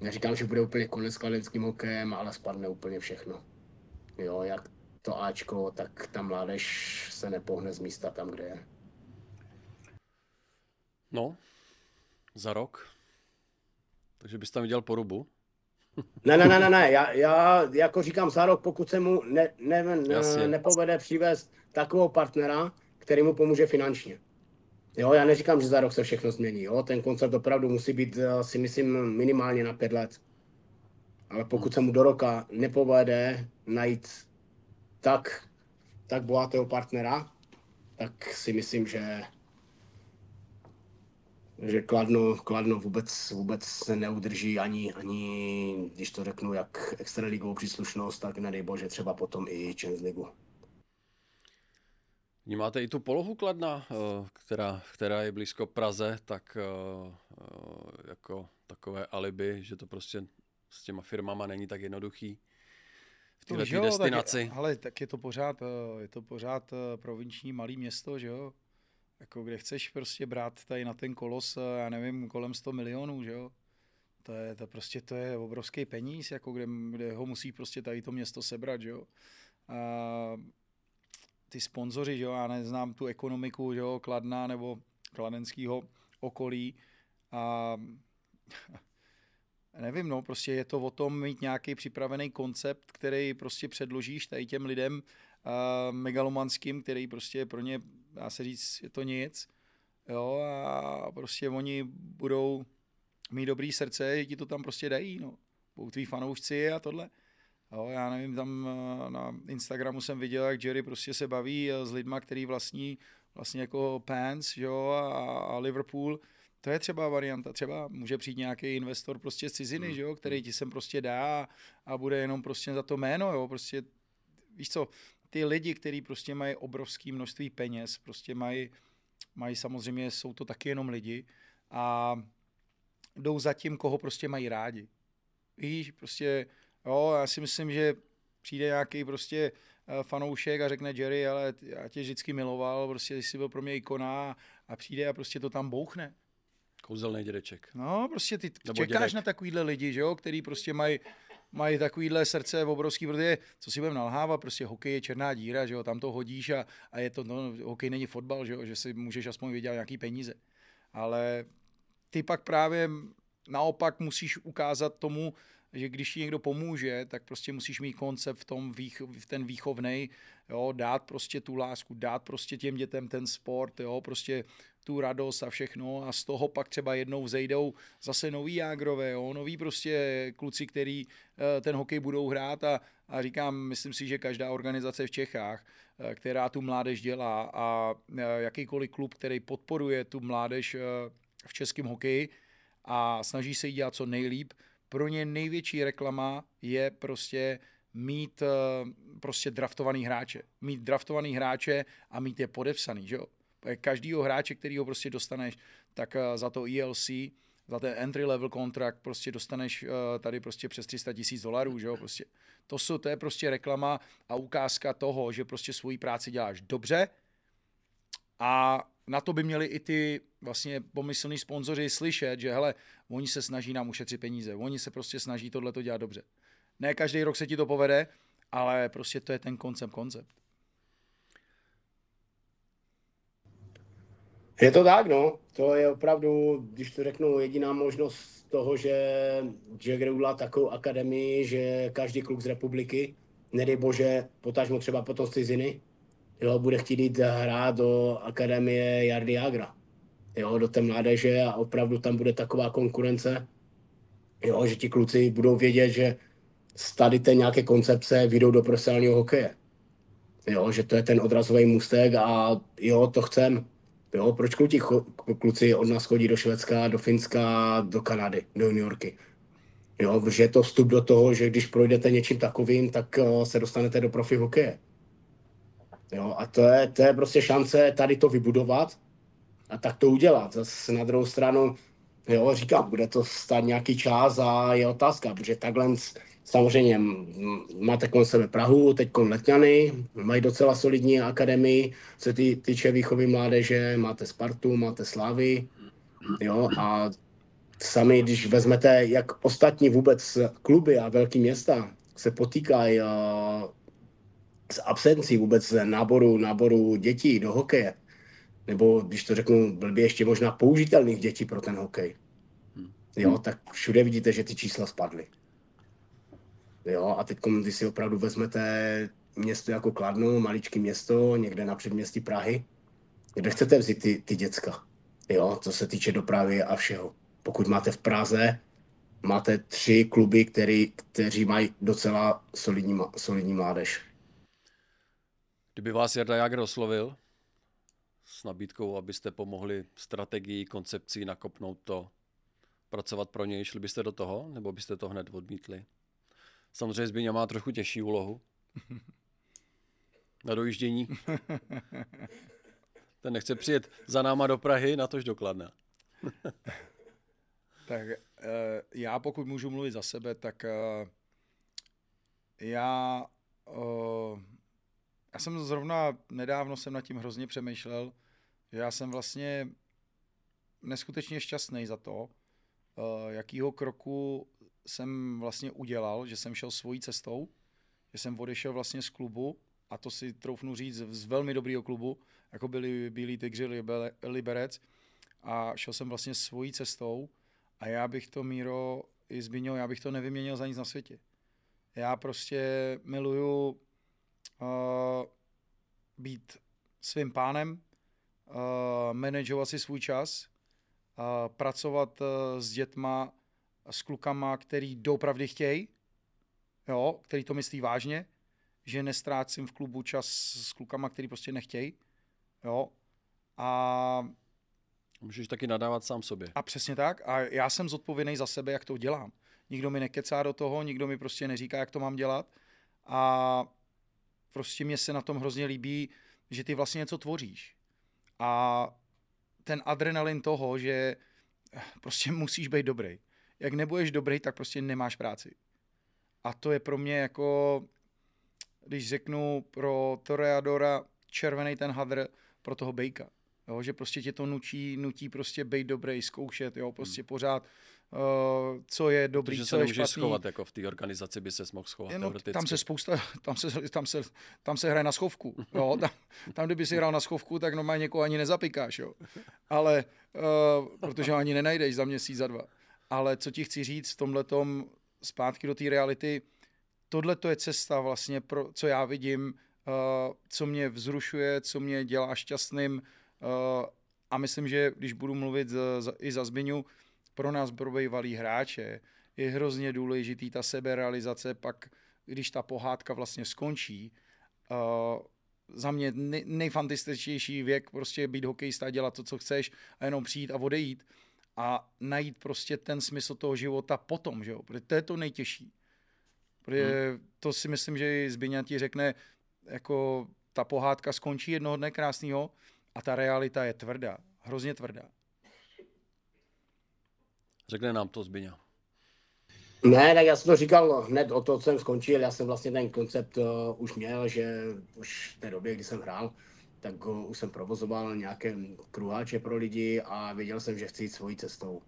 neříkám, že bude úplně konec s kladenským hokejem, ale spadne úplně všechno. Jo, jak to Ačko, tak ta mládež se nepohne z místa tam, kde je. No, Za rok? Takže bys tam viděl porubu? Ne, ne, ne, ne, ne. Já, já jako říkám za rok, pokud se mu ne, ne, ne, nepovede přivést takového partnera, který mu pomůže finančně. Jo, já neříkám, že za rok se všechno změní. Jo? Ten koncept opravdu musí být, si myslím, minimálně na pět let. Ale pokud se mu do roka nepovede najít tak, tak bohatého partnera, tak si myslím, že že Kladno, Kladno vůbec, vůbec se neudrží ani, ani, když to řeknu, jak extraligovou příslušnost, tak nedej bože třeba potom i Champions League. Vnímáte i tu polohu Kladna, která, která je blízko Praze, tak jako takové alibi, že to prostě s těma firmama není tak jednoduchý v této no, destinaci. Tak, ale tak je to pořád, je to pořád provinční malý město, že jo? Jako kde chceš prostě brát tady na ten kolos, já nevím, kolem sto milionů, že jo? To je, to prostě to je obrovský peníz, jako kde, kde ho musí prostě tady to město sebrat, že jo? A ty sponzoři, že jo? Já neznám tu ekonomiku, že jo? Kladna nebo kladenského okolí a nevím, no, prostě je to o tom mít nějaký připravený koncept, který prostě předložíš tady těm lidem uh, megalomanským, který prostě pro ně, dá se říct, je to nic, jo, a prostě oni budou mít dobrý srdce, že ti to tam prostě dají, no, budou tví fanoušci a tohle, jo, já nevím, tam na Instagramu jsem viděl, jak Jerry prostě se baví s lidma, který vlastní vlastně jako Pants, jo, a, a Liverpool. To je třeba varianta, třeba může přijít nějaký investor prostě z ciziny, hmm. že jo, který ti sem prostě dá a bude jenom prostě za to jméno, jo, prostě, víš co, ty lidi, kteří prostě mají obrovské množství peněz, prostě mají, mají samozřejmě, jsou to taky jenom lidi a jdou za tím, koho prostě mají rádi. Víš, prostě, jo, já si myslím, že přijde nějaký prostě fanoušek a řekne Jerry, ale já tě vždycky miloval, prostě jsi byl pro mě ikona a přijde a prostě to tam bouchne. Kouzelný dědeček. No, prostě ty Nebo čekáš dědek. Na takovýhle lidi, že jo, který prostě mají maj takovýhle srdce obrovský, protože co si budeme nalhávat, prostě hokej je černá díra, že jo, tam to hodíš a, a je to, no, hokej není fotbal, že jo, že si můžeš aspoň vydělat nějaký peníze. Ale ty pak právě naopak musíš ukázat tomu, že když ti někdo pomůže, tak prostě musíš mít koncept v tom výcho, v ten výchovnej, jo, dát prostě tu lásku, dát prostě těm dětem ten sport, jo, prostě tu radost a všechno a z toho pak třeba jednou vzejdou zase noví Jágrové, jo, noví prostě kluci, který ten hokej budou hrát a, a říkám, myslím si, že každá organizace v Čechách, která tu mládež dělá a jakýkoliv klub, který podporuje tu mládež v českém hokeji a snaží se jí dělat co nejlíp, pro ně největší reklama je prostě mít prostě draftovaný hráče. Mít draftovaný hráče a mít je podepsaný, že jo. Každýho hráče, kterýho prostě dostaneš, tak za to E L C, za ten entry level kontrakt prostě dostaneš tady prostě přes tři sta tisíc dolarů, že jo, prostě. To jsou, to je prostě reklama a ukázka toho, že prostě svoji práci děláš dobře a na to by měli i ty vlastně pomyslní sponzoři slyšet, že hele, oni se snaží nám ušetřit peníze, oni se prostě snaží tohleto dělat dobře. Ne každý rok se ti to povede, ale prostě to je ten koncept, koncept. Je to tak, no. To je opravdu, když to řeknu, jediná možnost toho, že Jágr udělá takovou akademii, že každý kluk z republiky, nedej bože, potažmo třeba potom z ciziny, jo, bude chtít jít hrát do akademie Jardy Jágra, jo, do té mládeže a opravdu tam bude taková konkurence, jo, že ti kluci budou vědět, že z tady té nějaké koncepce vyjdou do profesionálního hokeje, jo, že to je ten odrazový můstek a jo, to chcem. Jo, proč kluci, kluci od nás chodí do Švédska, do Finska, do Kanady, do New Yorky? Jo, že je to vstup do toho, že když projdete něčím takovým, tak se dostanete do profi hokeje. Jo, a to je, to je prostě šance tady to vybudovat a tak to udělat. Zas na druhou stranu, jo, říkám, bude to stát nějaký čas a je otázka, protože takhle samozřejmě máte kolem sebe Prahu, teď Letňany, mají docela solidní akademii, co ty, tyče výchovy mládeže, máte Spartu, máte Slavii, jo, a sami, když vezmete, jak ostatní vůbec kluby a velké města se potýkají uh, s absencí vůbec náboru, náboru dětí do hokeje, nebo když to řeknu blbě, ještě možná použitelných dětí pro ten hokej. jo, tak všude vidíte, že ty čísla spadly. Jo, a teď, když si opravdu vezmete město jako Kladno, maličké město, někde na předměstí Prahy, kde chcete vzít ty, ty děcka, jo, co se týče dopravy a všeho. Pokud máte v Praze, máte tři kluby, který, kteří mají docela solidní, solidní mládež. Kdyby vás Jarda Jágr oslovil s nabídkou, abyste pomohli strategii, koncepcí nakopnout to, pracovat pro něj, šli byste do toho, nebo byste to hned odmítli? Samozřejmě Zbyňa má trochu těžší úlohu na dojíždění. Ten nechce přijet za náma do Prahy, natož do Kladna. Tak já, pokud můžu mluvit za sebe, tak já, já jsem zrovna nedávno jsem nad tím hrozně přemýšlel, že já jsem vlastně neskutečně šťastný za to, jakýho kroku jsem vlastně udělal, že jsem šel svojí cestou, že jsem odešel vlastně z klubu, a to si troufnu říct, z velmi dobrýho klubu, jako byli Bílí Tygři Liberec, a šel jsem vlastně svojí cestou. A já bych to, Míro, i Zbyňo, já bych to nevyměnil za nic na světě. Já prostě miluju uh, být svým pánem, uh, manažovat si svůj čas, uh, pracovat uh, s dětma, s klukama, který doopravdy chtějí, jo, který to myslí vážně, že nestrácím v klubu čas s klukama, který prostě nechtějí, jo, a můžeš taky nadávat sám sobě. A přesně tak. A já jsem zodpovědný za sebe, jak to dělám. Nikdo mi nekecá do toho, nikdo mi prostě neříká, jak to mám dělat. A prostě mě se na tom hrozně líbí, že ty vlastně něco tvoříš. A ten adrenalin toho, že prostě musíš být dobrý. Jak nebudeš dobrý, tak prostě nemáš práci. A to je pro mě jako, když řeknu pro toreadora červený ten hadr, pro toho bejka. Jo, že prostě tě to nutí, nutí prostě být dobrý, zkoušet, jo, prostě hmm. pořád, uh, co je dobrý, protože co je špatný. Protože se nemůžeš schovat, jako v té organizaci by ses mohl schovat teoreticky. Tam se spousta, tam se, tam se, tam se hraje na schovku, jo, tam, tam kdyby si hrál na schovku, tak normálně někoho ani nezapikáš, jo, ale, uh, protože ho ani nenajdeš za měsíc, za dva. Ale co ti chci říct v tomhletom zpátky do té reality, tohle to je cesta vlastně, pro, co já vidím, uh, co mě vzrušuje, co mě dělá šťastným. Uh, a myslím, že když budu mluvit z, z, i za Zbyňu, pro nás probejvalý hráče je hrozně důležitý ta seberealizace, pak když ta pohádka vlastně skončí. Uh, za mě nej, nejfantastičtější věk prostě být hokejista, dělat to, co chceš a jenom přijít a odejít a najít prostě ten smysl toho života potom, že jo, protože to je to nejtěžší. Protože hmm. to si myslím, že i Zbyňa ti řekne, jako ta pohádka skončí jednoho dne krásného. A ta realita je tvrdá, hrozně tvrdá. Řekne nám to Zbyňa. Ne, tak já jsem to říkal hned o to, co jsem skončil. Já jsem vlastně ten koncept uh, už měl, že už v té době, kdy jsem hrál, tak uh, už jsem provozoval nějaké kruháče pro lidi a věděl jsem, že chci jít svojí cestou.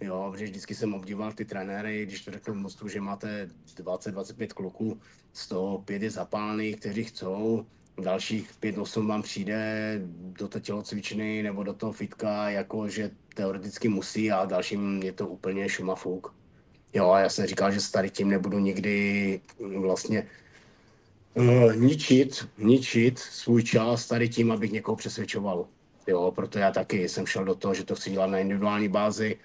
Jo, protože vždycky jsem obdival ty trenéry, když to řeknu v Mostu, že máte dvacet až dvacet pět kluků, z toho pět je zapálených, kteří chcou. Dalších pět osm vám přijde do té tělocvičny nebo do toho fitka, jakože teoreticky musí, a dalším je to úplně šumafuk. Jo, a já jsem říkal, že s tady tím nebudu nikdy vlastně uh, ničit, ničit svůj čas tady tím, abych někoho přesvědčoval. Jo, proto já taky jsem šel do toho, že to chci dělat na individuální bázi.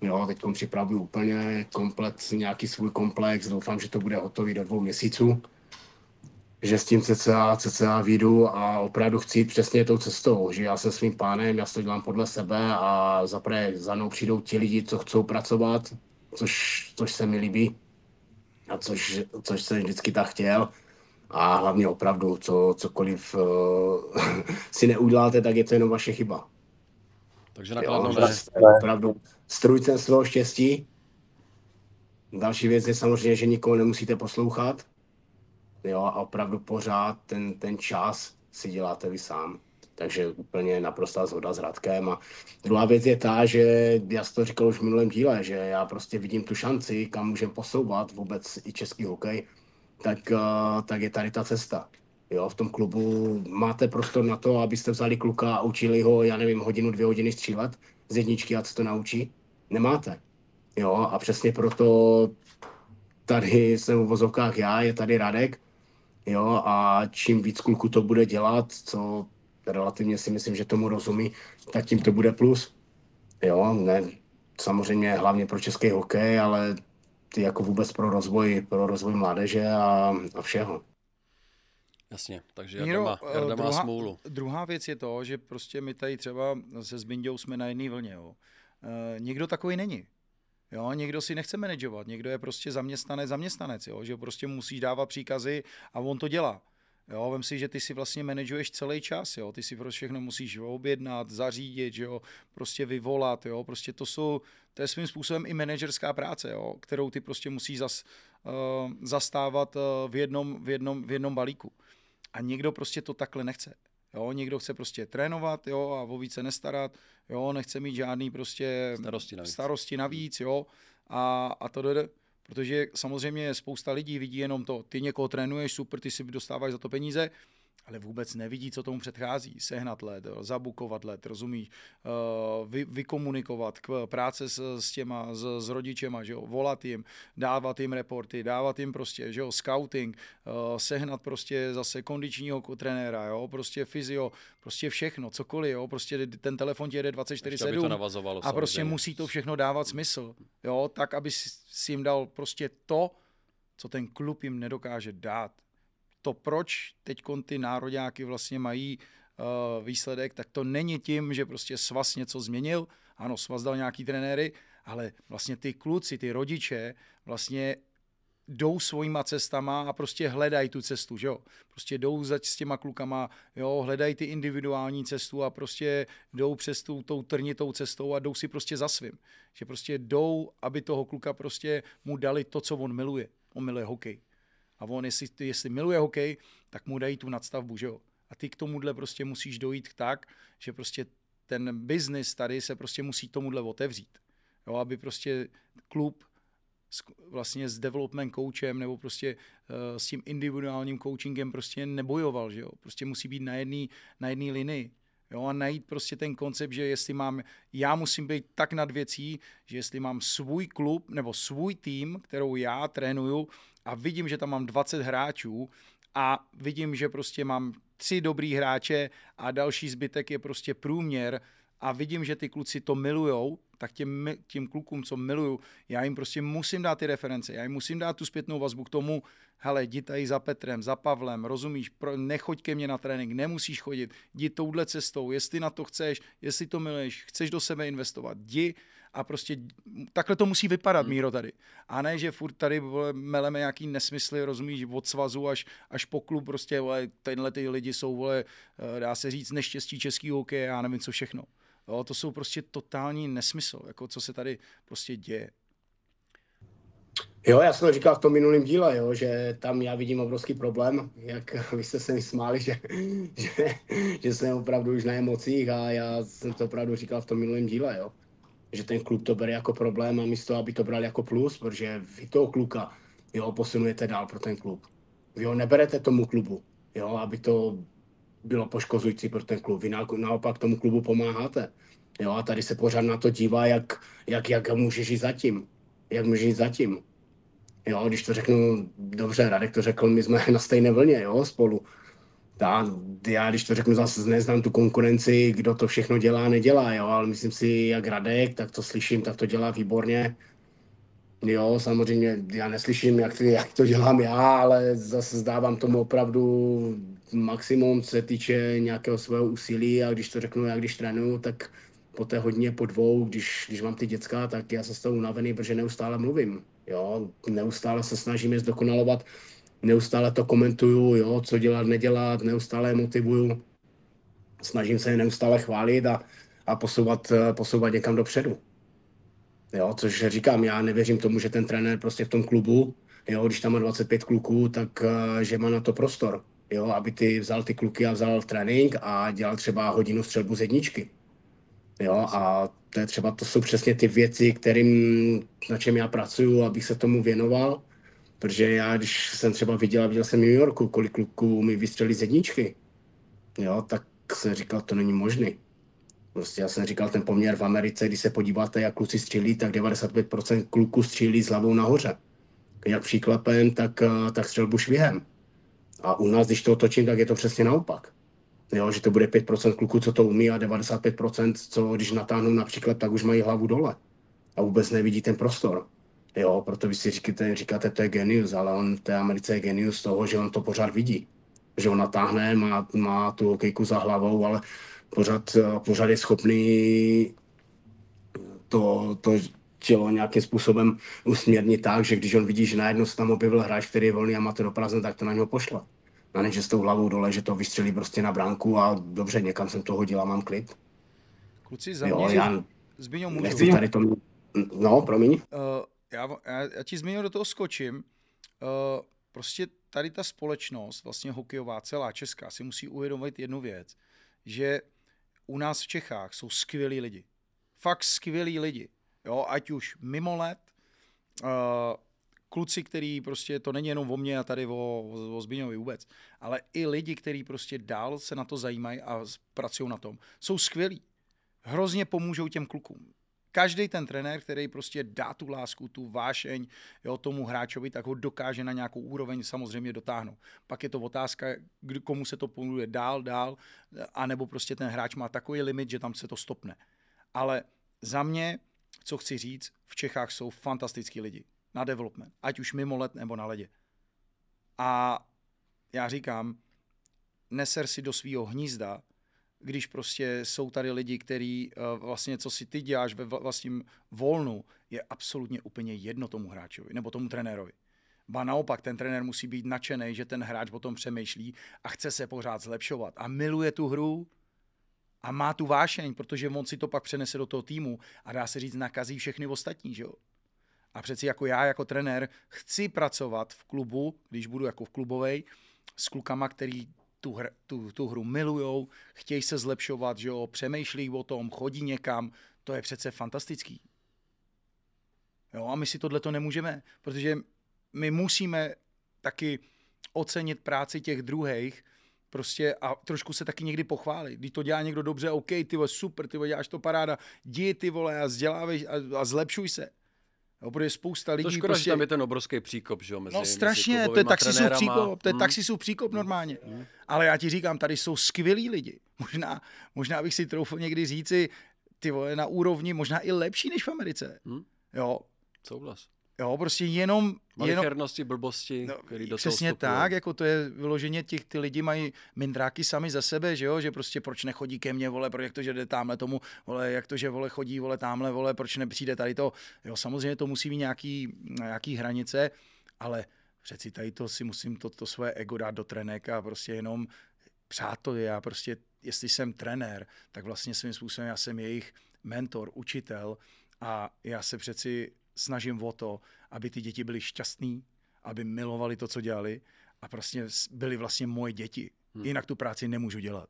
Jo, teď připravuju úplně komplet, nějaký svůj komplex, doufám, že to bude hotový do dvou měsíců. Že s tím cca, cca vyjdu a opravdu chci přesně tou cestou, že já jsem svým pánem, já se to dělám podle sebe a zaprvé za mnou přijdou ti lidi, co chcou pracovat, což, což se mi líbí a což, což jsem vždycky tak chtěl. A hlavně opravdu, co, cokoliv uh, si neuděláte, tak je to jenom vaše chyba. Takže nakladneme. Opravdu strůjcem svého štěstí. Další věc je samozřejmě, že nikoho nemusíte poslouchat. Jo, a opravdu pořád ten, ten čas si děláte vy sám. Takže úplně naprostá shoda s Radkem. A druhá věc je ta, že já jsem to říkal už v minulém díle, že já prostě vidím tu šanci, kam můžeme posouvat vůbec i český hokej, tak, tak je tady ta cesta. Jo, v tom klubu máte prostor na to, abyste vzali kluka a učili ho, já nevím, hodinu, dvě hodiny střílet z jedničky a co to naučí. Nemáte. Jo, a přesně proto tady jsem v vozovkách já, je tady Radek. Jo, a čím víc kluků to bude dělat, co relativně si myslím, že tomu rozumí, tak tím to bude plus. Jo, ne, samozřejmě hlavně pro český hokej, ale jako vůbec pro rozvoj, pro rozvoj mládeže a, a všeho. Jasně, takže Jarda má, Jarda má druhá, smůlu. Druhá věc je to, že prostě my tady třeba se Zbindou jsme na jedné vlně. Jo. E, někdo takový není. Jo, někdo si nechce manažovat, někdo je prostě zaměstnanec, zaměstnanec, jo, že prostě musíš dávat příkazy a on to dělá. Jo, vem si, že ty si vlastně manažuješ celý čas, jo, ty si pro všechno musíš objednat, zařídit, jo, prostě vyvolat, jo, prostě to jsou, to je svým způsobem i manažerská práce, jo, kterou ty prostě musíš zas, uh, zastávat uh, v jednom, v jednom, v jednom balíku. A někdo prostě to takhle nechce. Jo, někdo chce prostě trénovat, jo, a o víc se nestarat, jo, nechce mít žádný prostě starosti navíc, starosti navíc jo, a, a to jde, protože samozřejmě spousta lidí vidí jenom to, ty někoho trénuješ, super, ty si dostáváš za to peníze, ale vůbec nevidí, co tomu předchází, sehnat let, jo, zabukovat let, rozumíš, vy, vykomunikovat, k, práce s, s těma, s, s rodičema, že jo, volat jim, dávat jim reporty, dávat jim prostě, že jo, scouting, sehnat prostě zase kondičního trenéra, jo, prostě fyzio, prostě všechno, cokoliv, jo, prostě ten telefon ti jede dvacet čtyři sedm a prostě musí to všechno dávat smysl, jo, tak, aby si jim dal prostě to, co ten klub jim nedokáže dát. To, proč teď ty nároďáky vlastně mají uh, výsledek, tak to není tím, že prostě svaz něco změnil, ano, svaz dal nějaký trenéry, ale vlastně ty kluci, ty rodiče vlastně jdou svýma cestama a prostě hledají tu cestu, že jo? Prostě jdou zač s těma klukama, jo, hledají ty individuální cestu a prostě jdou přes tu, tou trnitou cestou a jdou si prostě za svým. Že prostě jdou, aby toho kluka prostě mu dali to, co on miluje. On miluje hokej. A on, jestli, jestli miluje hokej, tak mu dají tu nadstavbu, že jo. A ty k tomuhle prostě musíš dojít tak, že prostě ten biznis tady se prostě musí tomuhle otevřít. Jo, aby prostě klub s, vlastně s development coachem nebo prostě uh, s tím individuálním coachingem prostě nebojoval, že jo. Prostě musí být na jedné na jedné linii. Jo, a najít prostě ten koncept, že jestli mám, já musím být tak nad věcí, že jestli mám svůj klub nebo svůj tým, kterou já trénuju a vidím, že tam mám dvacet hráčů a vidím, že prostě mám tři dobrý hráče a další zbytek je prostě průměr a vidím, že ty kluci to milujou, tak těm, těm klukům, co miluju, já jim prostě musím dát ty reference, já jim musím dát tu zpětnou vazbu k tomu, hele, jdi tady za Petrem, za Pavlem, rozumíš, pro, nechoď ke mně na trénink, nemusíš chodit, jdi touhle cestou, jestli na to chceš, jestli to miluješ, chceš do sebe investovat, jdi a prostě takhle to musí vypadat, hmm. Míro, tady. A ne, že furt tady meleme nějaký nesmysly, rozumíš, od svazu až, až po klub, prostě, vole, tenhle ty lidi jsou, vole, dá se říct, neštěstí českého hokeje, já nevím, co všechno. Jo, to jsou prostě totální nesmysl, jako co se tady prostě děje. Jo, já jsem to říkal v tom minulém díle, jo, že tam já vidím obrovský problém, jak vy jste se mi smáli, že, že, že jsem opravdu už na emocích a já jsem to opravdu říkal v tom minulém díle, jo. Že ten klub to bere jako problém a místo, aby to bral jako plus, protože vy toho kluka, jo, posunujete dál pro ten klub. Vy ho neberete tomu klubu, jo, aby to bylo poškozující pro ten klub. Vy naopak tomu klubu pomáháte. Jo, a tady se pořád na to dívá, jak, jak, jak můžeš jít zatím. Jak můžeš jít zatím. Jo, když to řeknu, dobře, Radek to řekl, my jsme na stejné vlně, jo, spolu. Ta, já když to řeknu, zase neznám tu konkurenci, kdo to všechno dělá, nedělá, jo, ale myslím si, jak Radek, tak to slyším, tak to dělá výborně. Jo, samozřejmě, já neslyším, jak, jak to dělám já, ale zase zdávám tomu opravdu maximum, co se týče nějakého svého úsilí a když to řeknu, já když trénuju, tak po té hodině, po dvou, když, když mám ty děcka, tak já jsem z toho unavený, protože neustále mluvím, jo, neustále se snažím je zdokonalovat, neustále to komentuju, jo, co dělat, nedělat, neustále motivuju, snažím se je neustále chválit a, a posouvat, posouvat někam dopředu. Jo, což říkám, já nevěřím tomu, že ten trenér prostě v tom klubu, jo, když tam má dvacet pět kluků, tak že má na to prostor, jo, aby ty vzal ty kluky a vzal trénink a dělal třeba hodinu střelbu z jedničky. Jo, a to je třeba, to jsou přesně ty věci, kterým, na čem já pracuju, abych se tomu věnoval, protože já, když jsem třeba viděl, viděl jsem v New Yorku, kolik kluků mi vystřelí z jedničky, jo, tak jsem říkal, to není možný. Prostě já jsem říkal ten poměr v Americe, když se podíváte, jak kluci střílí, tak devadesát pět procent kluků střílí s hlavou nahoře. Jak příklepem, tak, tak střelbu švihem. A u nás, když to otočím, tak je to přesně naopak. Jo, že to bude pět procent kluků, co to umí, a devadesát pět procent, co když natáhnou na příklep, tak už mají hlavu dole. A vůbec nevidí ten prostor. Jo, proto vy si říkáte, říkáte, to je genius, ale on v té Americe je genius toho, že on to pořád vidí. Že on natáhne, má, má tu hokejku za hlavou, ale pořád, pořád je schopný to, to tělo nějakým způsobem usměrnit tak, že když on vidí, že najednou se tam objevil hráč, který je volný a má to do prázdna, tak to na něho pošle. A ne, že s tou hlavou dole, že to vystřelí prostě na bránku a dobře, někam jsem to hodil a mám klid. Kluci, za jo, mě, já Zbyňo, můžu. Nechci tady to... No, promiň. Uh, já, já ti, Zbyňo, do toho skočím. Uh, prostě tady ta společnost, vlastně hokejová, celá česká, si musí uvědomit jednu věc, že u nás v Čechách jsou skvělí lidi. Fakt skvělí lidi. Jo, ať už mimo let, uh, kluci, který prostě, to není jenom o mně a tady o, o Zbyňovi vůbec, ale i lidi, kteří prostě dál se na to zajímají a pracují na tom, jsou skvělí. Hrozně pomůžou těm klukům. Každý ten trenér, který prostě dá tu lásku, tu vášeň, jo, tomu hráčovi, tak ho dokáže na nějakou úroveň samozřejmě dotáhnout. Pak je to otázka, komu se to pomůže dál, dál, anebo prostě ten hráč má takový limit, že tam se to stopne. Ale za mě, co chci říct, v Čechách jsou fantastický lidi na development, ať už mimo let nebo na ledě. A já říkám, neser si do svýho hnízda, když prostě jsou tady lidi, který vlastně, co si ty děláš ve vlastním volnu, je absolutně úplně jedno tomu hráčovi nebo tomu trenérovi. Ba naopak, ten trenér musí být nadšený, že ten hráč o tom přemýšlí a chce se pořád zlepšovat a miluje tu hru a má tu vášeň, protože on si to pak přenese do toho týmu a dá se říct, nakazí všechny ostatní, že jo? A přeci jako já, jako trenér, chci pracovat v klubu, když budu jako v klubovej, s klukama, který tu, hr, tu, tu hru milujou, chtějí se zlepšovat, že jo, přemýšlí o tom, chodí někam, to je přece fantastický. Jo, a my si tohle to nemůžeme, protože my musíme taky ocenit práci těch druhých, prostě a trošku se taky někdy pochválit. Když to dělá někdo dobře, OK, ty vole, super, ty vole, děláš to paráda, děj ty vole a vzdělávej a, a zlepšuj se. Jo, protože spousta lidí... To škoda, prostě... že tam je ten obrovský příkop, že jo? Mezi, no strašně, to je taxisův příkop, to je taxisův příkop normálně. Hmm. Ale já ti říkám, tady jsou skvělí lidi. Možná, možná bych si troufl někdy říci, ty vole, na úrovni možná i lepší než v Americe. Hmm. Jo. Souhlas. Jo, prostě jenom... Malichernosti, jenom... blbosti, no, který do toho vstupují. Přesně tak, jako to je vyloženě těch, ty lidi mají mindráky sami za sebe, že jo, že prostě proč nechodí ke mně, vole, proč jak to, že jde támhle tomu, vole, jak to, že vole chodí, vole, támhle, vole, proč nepřijde tady to, jo, samozřejmě to musí mít nějaký, nějaký hranice, ale přeci tady to si musím to, to svoje ego dát do trenek a prostě jenom přátelé, já prostě, jestli jsem trenér, tak vlastně svým způsobem já jsem jejich mentor, učitel a já se přeci snažím o to, aby ty děti byly šťastný, aby milovali to, co dělali a prostě byly vlastně moje děti. Jinak tu práci nemůžu dělat.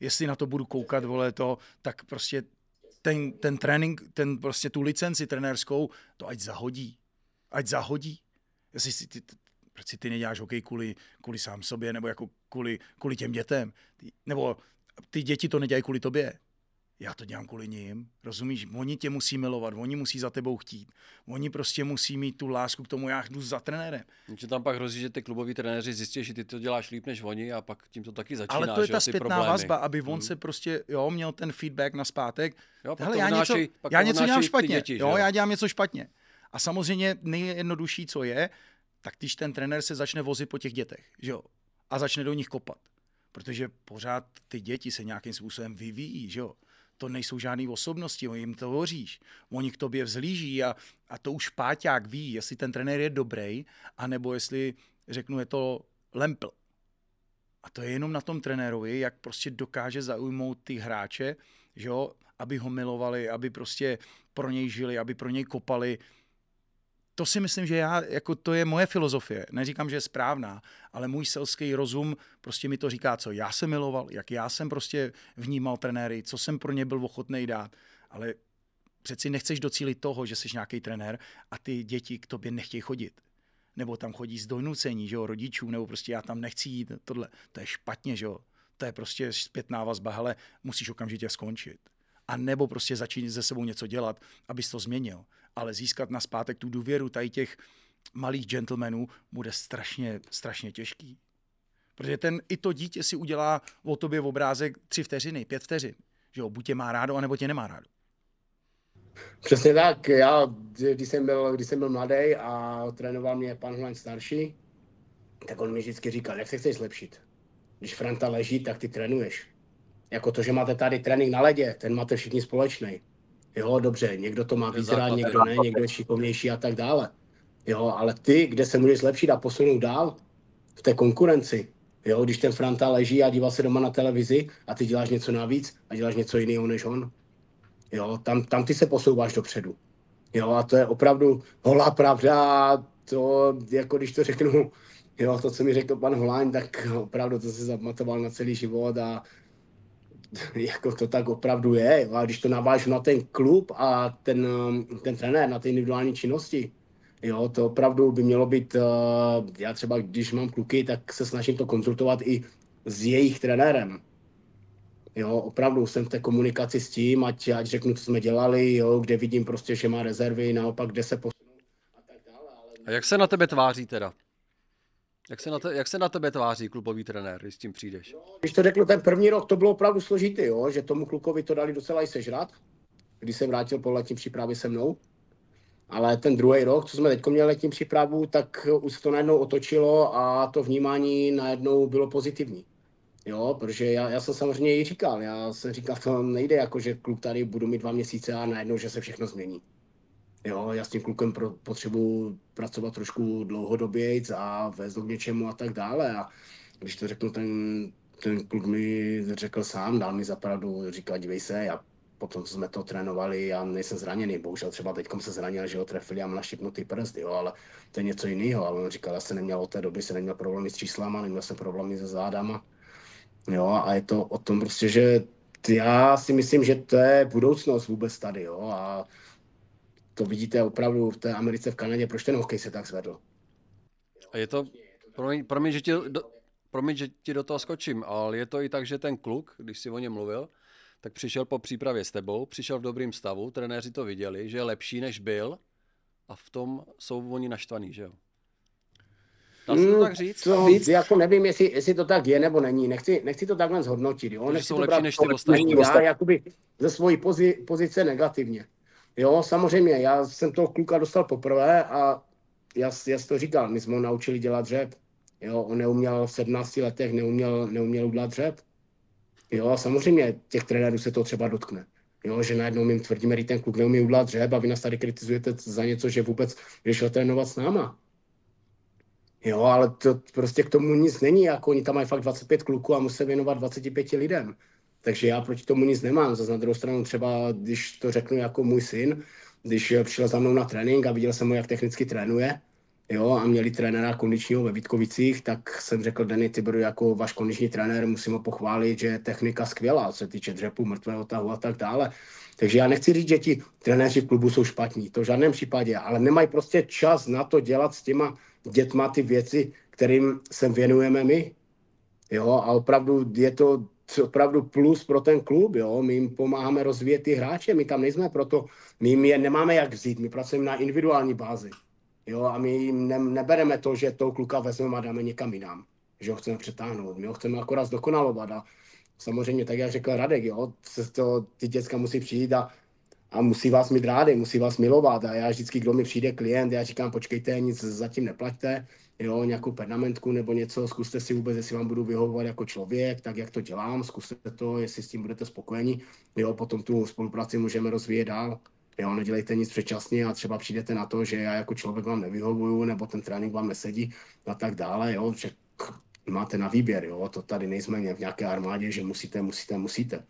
Jestli na to budu koukat, vole, to, tak prostě ten, ten trénink, ten prostě tu licenci trenérskou, to ať zahodí. Ať zahodí. Jestli si ty, proč si ty neděláš hokej kvůli, kvůli sám sobě nebo jako kvůli, kvůli těm dětem. Ty, nebo ty děti to nedělají kvůli tobě. Já to dělám kvůli nim, rozumíš? Oni tě musí milovat, oni musí za tebou chtít. Oni prostě musí mít tu lásku k tomu, já jdu za trenérem. Že tam pak hrozí, že ty kluboví trenéři zjistí, že ty to děláš líp než oni a pak tím to taky začíná. Ale to je ta zpětná vazba, aby on hmm. se prostě, jo, měl ten feedback na zpátek. Jo, hele, já, vnáši, něco, já něco dělám špatně, děti, jo, já dělám něco špatně. A samozřejmě nejjednodušší, co je, tak když ten trenér se začne vozit po těch dětech, že jo, a začne do nich kopat. Protože pořád ty děti se nějakým způsobem vyvíjí, že jo. To nejsou žádné osobnosti, jim to hoříš. Oni k tobě vzhlíží a, a to už páťák ví, jestli ten trenér je dobrý, anebo jestli, řeknu, je to lempl. A to je jenom na tom trenérovi, jak prostě dokáže zaujmout ty hráče, že jo, aby ho milovali, aby prostě pro něj žili, aby pro něj kopali. To si myslím, že já, jako to je moje filozofie. Neříkám, že je správná, ale můj selský rozum prostě mi to říká, co já jsem miloval, jak já jsem prostě vnímal trenéry, co jsem pro ně byl ochotný dát. Ale přeci nechceš docílit toho, že jsi nějaký trenér a ty děti k tobě nechtějí chodit. Nebo tam chodí z donucení, že jo, rodičů, nebo prostě já tam nechci jít, tohle. To je špatně, že jo. to je prostě zpětná vazba, hele, musíš okamžitě skončit. A nebo prostě začít se sebou něco dělat, abys to změnil. Ale získat nazpátek tu důvěru tady těch malých gentlemanů bude strašně, strašně těžký. Protože ten, i to dítě si udělá o tobě v obrázek tři vteřiny, pět vteřin. Že jo, buď tě má rádo, anebo tě nemá rádo. Přesně tak. Já, když jsem byl, když jsem byl mladý a trénoval mě pan Hlan starší, tak on mi vždycky říkal, jak se chceš zlepšit. Když Franta leží, tak ty trénuješ. Jako to, že máte tady trénink na ledě, ten máte všichni společný. Jo, dobře, někdo to má víc rád, někdo ne, někdo je šikovnější a tak dále. Jo, ale ty, kde se můžeš zlepšit a posunout dál v té konkurenci. Jo, když ten Franta leží a dívá se doma na televizi a ty děláš něco navíc a děláš něco jiného než on. Jo, tam, tam ty se posouváš dopředu. Jo, a to je opravdu holá pravda, to, jako když to řeknu, jo, to, co mi řekl pan Holáň, tak opravdu to se zapamatoval na celý život a jako to tak opravdu je. Jo, a když to navážu na ten klub a ten, ten trenér, na ty individuální činnosti, jo, to opravdu by mělo být, já třeba, když mám kluky, tak se snažím to konzultovat i s jejich trenérem. Jo, opravdu jsem v té komunikaci s tím, ať, ať řeknu, co jsme dělali, jo, kde vidím prostě, že má rezervy, naopak, kde se posunou a tak dále. Ale... A jak se na tebe tváří teda? Jak se na, te, jak se na tebe tváří klubový trenér, když s tím přijdeš? Jo, když to řeknu, ten první rok to bylo opravdu složitý, jo, že tomu klukovi to dali docela i sežrat, když se vrátil po letní přípravě se mnou. Ale ten druhý rok, co jsme teď měli letní přípravu, tak už to najednou otočilo a to vnímání najednou bylo pozitivní. Jo, protože já, já jsem samozřejmě i říkal, já jsem říkal, to nejde jako, že kluk tady budu mít dva měsíce a najednou, že se všechno změní. Jo, já s tím klukem pro, potřebuji pracovat trošku dlouhodobějc a vést k něčemu a tak dále. A když to řeknu, ten, ten kluk mi řekl sám, dal mi zapravdu, říkal, dívej se, já potom jsme to trénovali, já nejsem zraněný, bohužel třeba teďkom se zranil, že ho trefili a mám naštěpnutý prst, jo, ale to je něco jiného. Ale on říkal, já jsem neměl od té doby, jsem neměl problémy s číslama, neměl jsem problémy se zádama. Jo, a je to o tom prostě, že já si myslím, že to je budoucnost vůbec tady, jo, a to vidíte opravdu v té Americe, v Kanadě, proč ten hokej se tak zvedl. A je to, promiň, promiň, že ti do, promiň, že ti do toho skočím, ale je to i tak, že ten kluk, když si o něm mluvil, tak přišel po přípravě s tebou, přišel v dobrým stavu, trenéři to viděli, že je lepší, než byl, a v tom jsou oni naštvaný, že jo? Dá se to tak říct? To, říct? Jako nevím, jestli, jestli to tak je nebo není. Nechci, nechci to takhle zhodnotit. Jo? Nechci jsou to lepší než ty ostatní. Já jakoby ze svojí pozi, pozice negativně. Jo, samozřejmě, já jsem toho kluka dostal poprvé a já, já si to říkal, my jsme ho naučili dělat dřep. Jo, on neuměl v sedmnácti letech, neuměl, neuměl udělat dřep. Jo, samozřejmě těch trenérů se to třeba dotkne. Jo, že najednou my tvrdíme, že ten kluk neumí udělat dřep a vy nás tady kritizujete za něco, že vůbec vyšel trénovat s náma. Jo, ale to prostě k tomu nic není, jako oni tam mají fakt dvacet pět kluků a musí věnovat dvacet pět lidem. Takže já proti tomu nic nemám. Zas na druhou stranu třeba, když to řeknu jako můj syn, když přišel za mnou na trénink a viděl jsem ho, jak technicky trénuje, jo, a měli trenéra kondičního ve Vítkovicích, tak jsem řekl, Dani, ty budu jako váš kondiční trenér, musím ho pochválit, že je technika skvělá, co se týče dřepu, mrtvého tahu a tak dále. Takže já nechci říct, že ti trenéři v klubu jsou špatní, to v žádném případě, ale nemají prostě čas na to dělat s těma dětma ty věci, kterým se věnujeme my. Jo, a opravdu je to opravdu plus pro ten klub, jo. My jim pomáháme rozvíjet ty hráče, my tam nejsme proto, my jim je nemáme jak vzít, my pracujeme na individuální bázi. Jo, a my jim ne, nebereme to, že toho kluka vezmeme a dáme někam jinam, že ho chceme přetáhnout, my ho chceme akorát zdokonalovat a samozřejmě, tak jak řekl Radek, jo, to, ty děcka musí přijít a, a musí vás mít rádi, musí vás milovat a já vždycky, kdo mi přijde klient, já říkám, počkejte, nic zatím neplaťte, jo, nějakou pernamentku nebo něco, zkuste si vůbec, jestli vám budu vyhovovat jako člověk, tak jak to dělám, zkuste to, jestli s tím budete spokojeni, jo, potom tu spolupráci můžeme rozvíjet dál. Jo, nedělejte nic předčasně a třeba přijdete na to, že já jako člověk vám nevyhovuju, nebo ten trénink vám nesedí a tak dále, jo, že máte na výběr, jo, to tady nejsme v nějaké armádě, že musíte, musíte, musíte.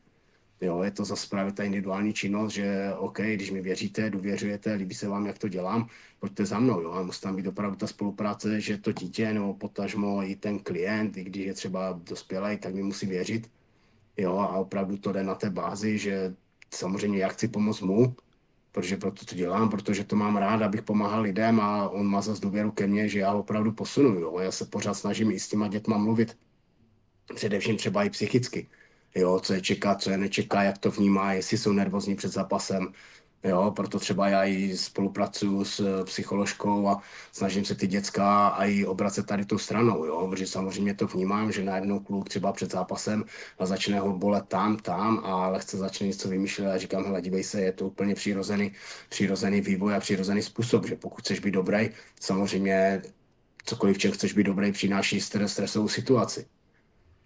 Jo, je to zase právě ta individuální činnost, že OK, když mi věříte, důvěřujete, líbí se vám, jak to dělám, pojďte za mnou, jo, a musí tam být opravdu ta spolupráce, že to dítě, nebo potažmo i ten klient, i když je třeba dospělý, tak mi musí věřit, jo, a opravdu to jde na té bázi, že samozřejmě já chci pomoct mu, protože proto to dělám, protože to mám rád, abych pomáhal lidem a on má zase důvěru ke mně, že já opravdu posunu. Jo? Já se pořád snažím i s těma dětma mluvit. především třeba i psychicky. Jo, co je čeká, co je nečeká, jak to vnímá, jestli jsou nervózní před zápasem. Jo, proto třeba já i spolupracuju s psycholožkou a snažím se ty děcka a i obracet tady tou stranou, jo, protože samozřejmě to vnímám, že najednou kluk třeba před zápasem a začne ho bolet tam, tam a lehce začne něco vymýšlet a říkám, hele, dívej se, je to úplně přirozený, přirozený vývoj a přirozený způsob, že pokud chceš být dobrý, samozřejmě cokoliv, v čem chceš být dobrý, přináší stres, stresovou situaci.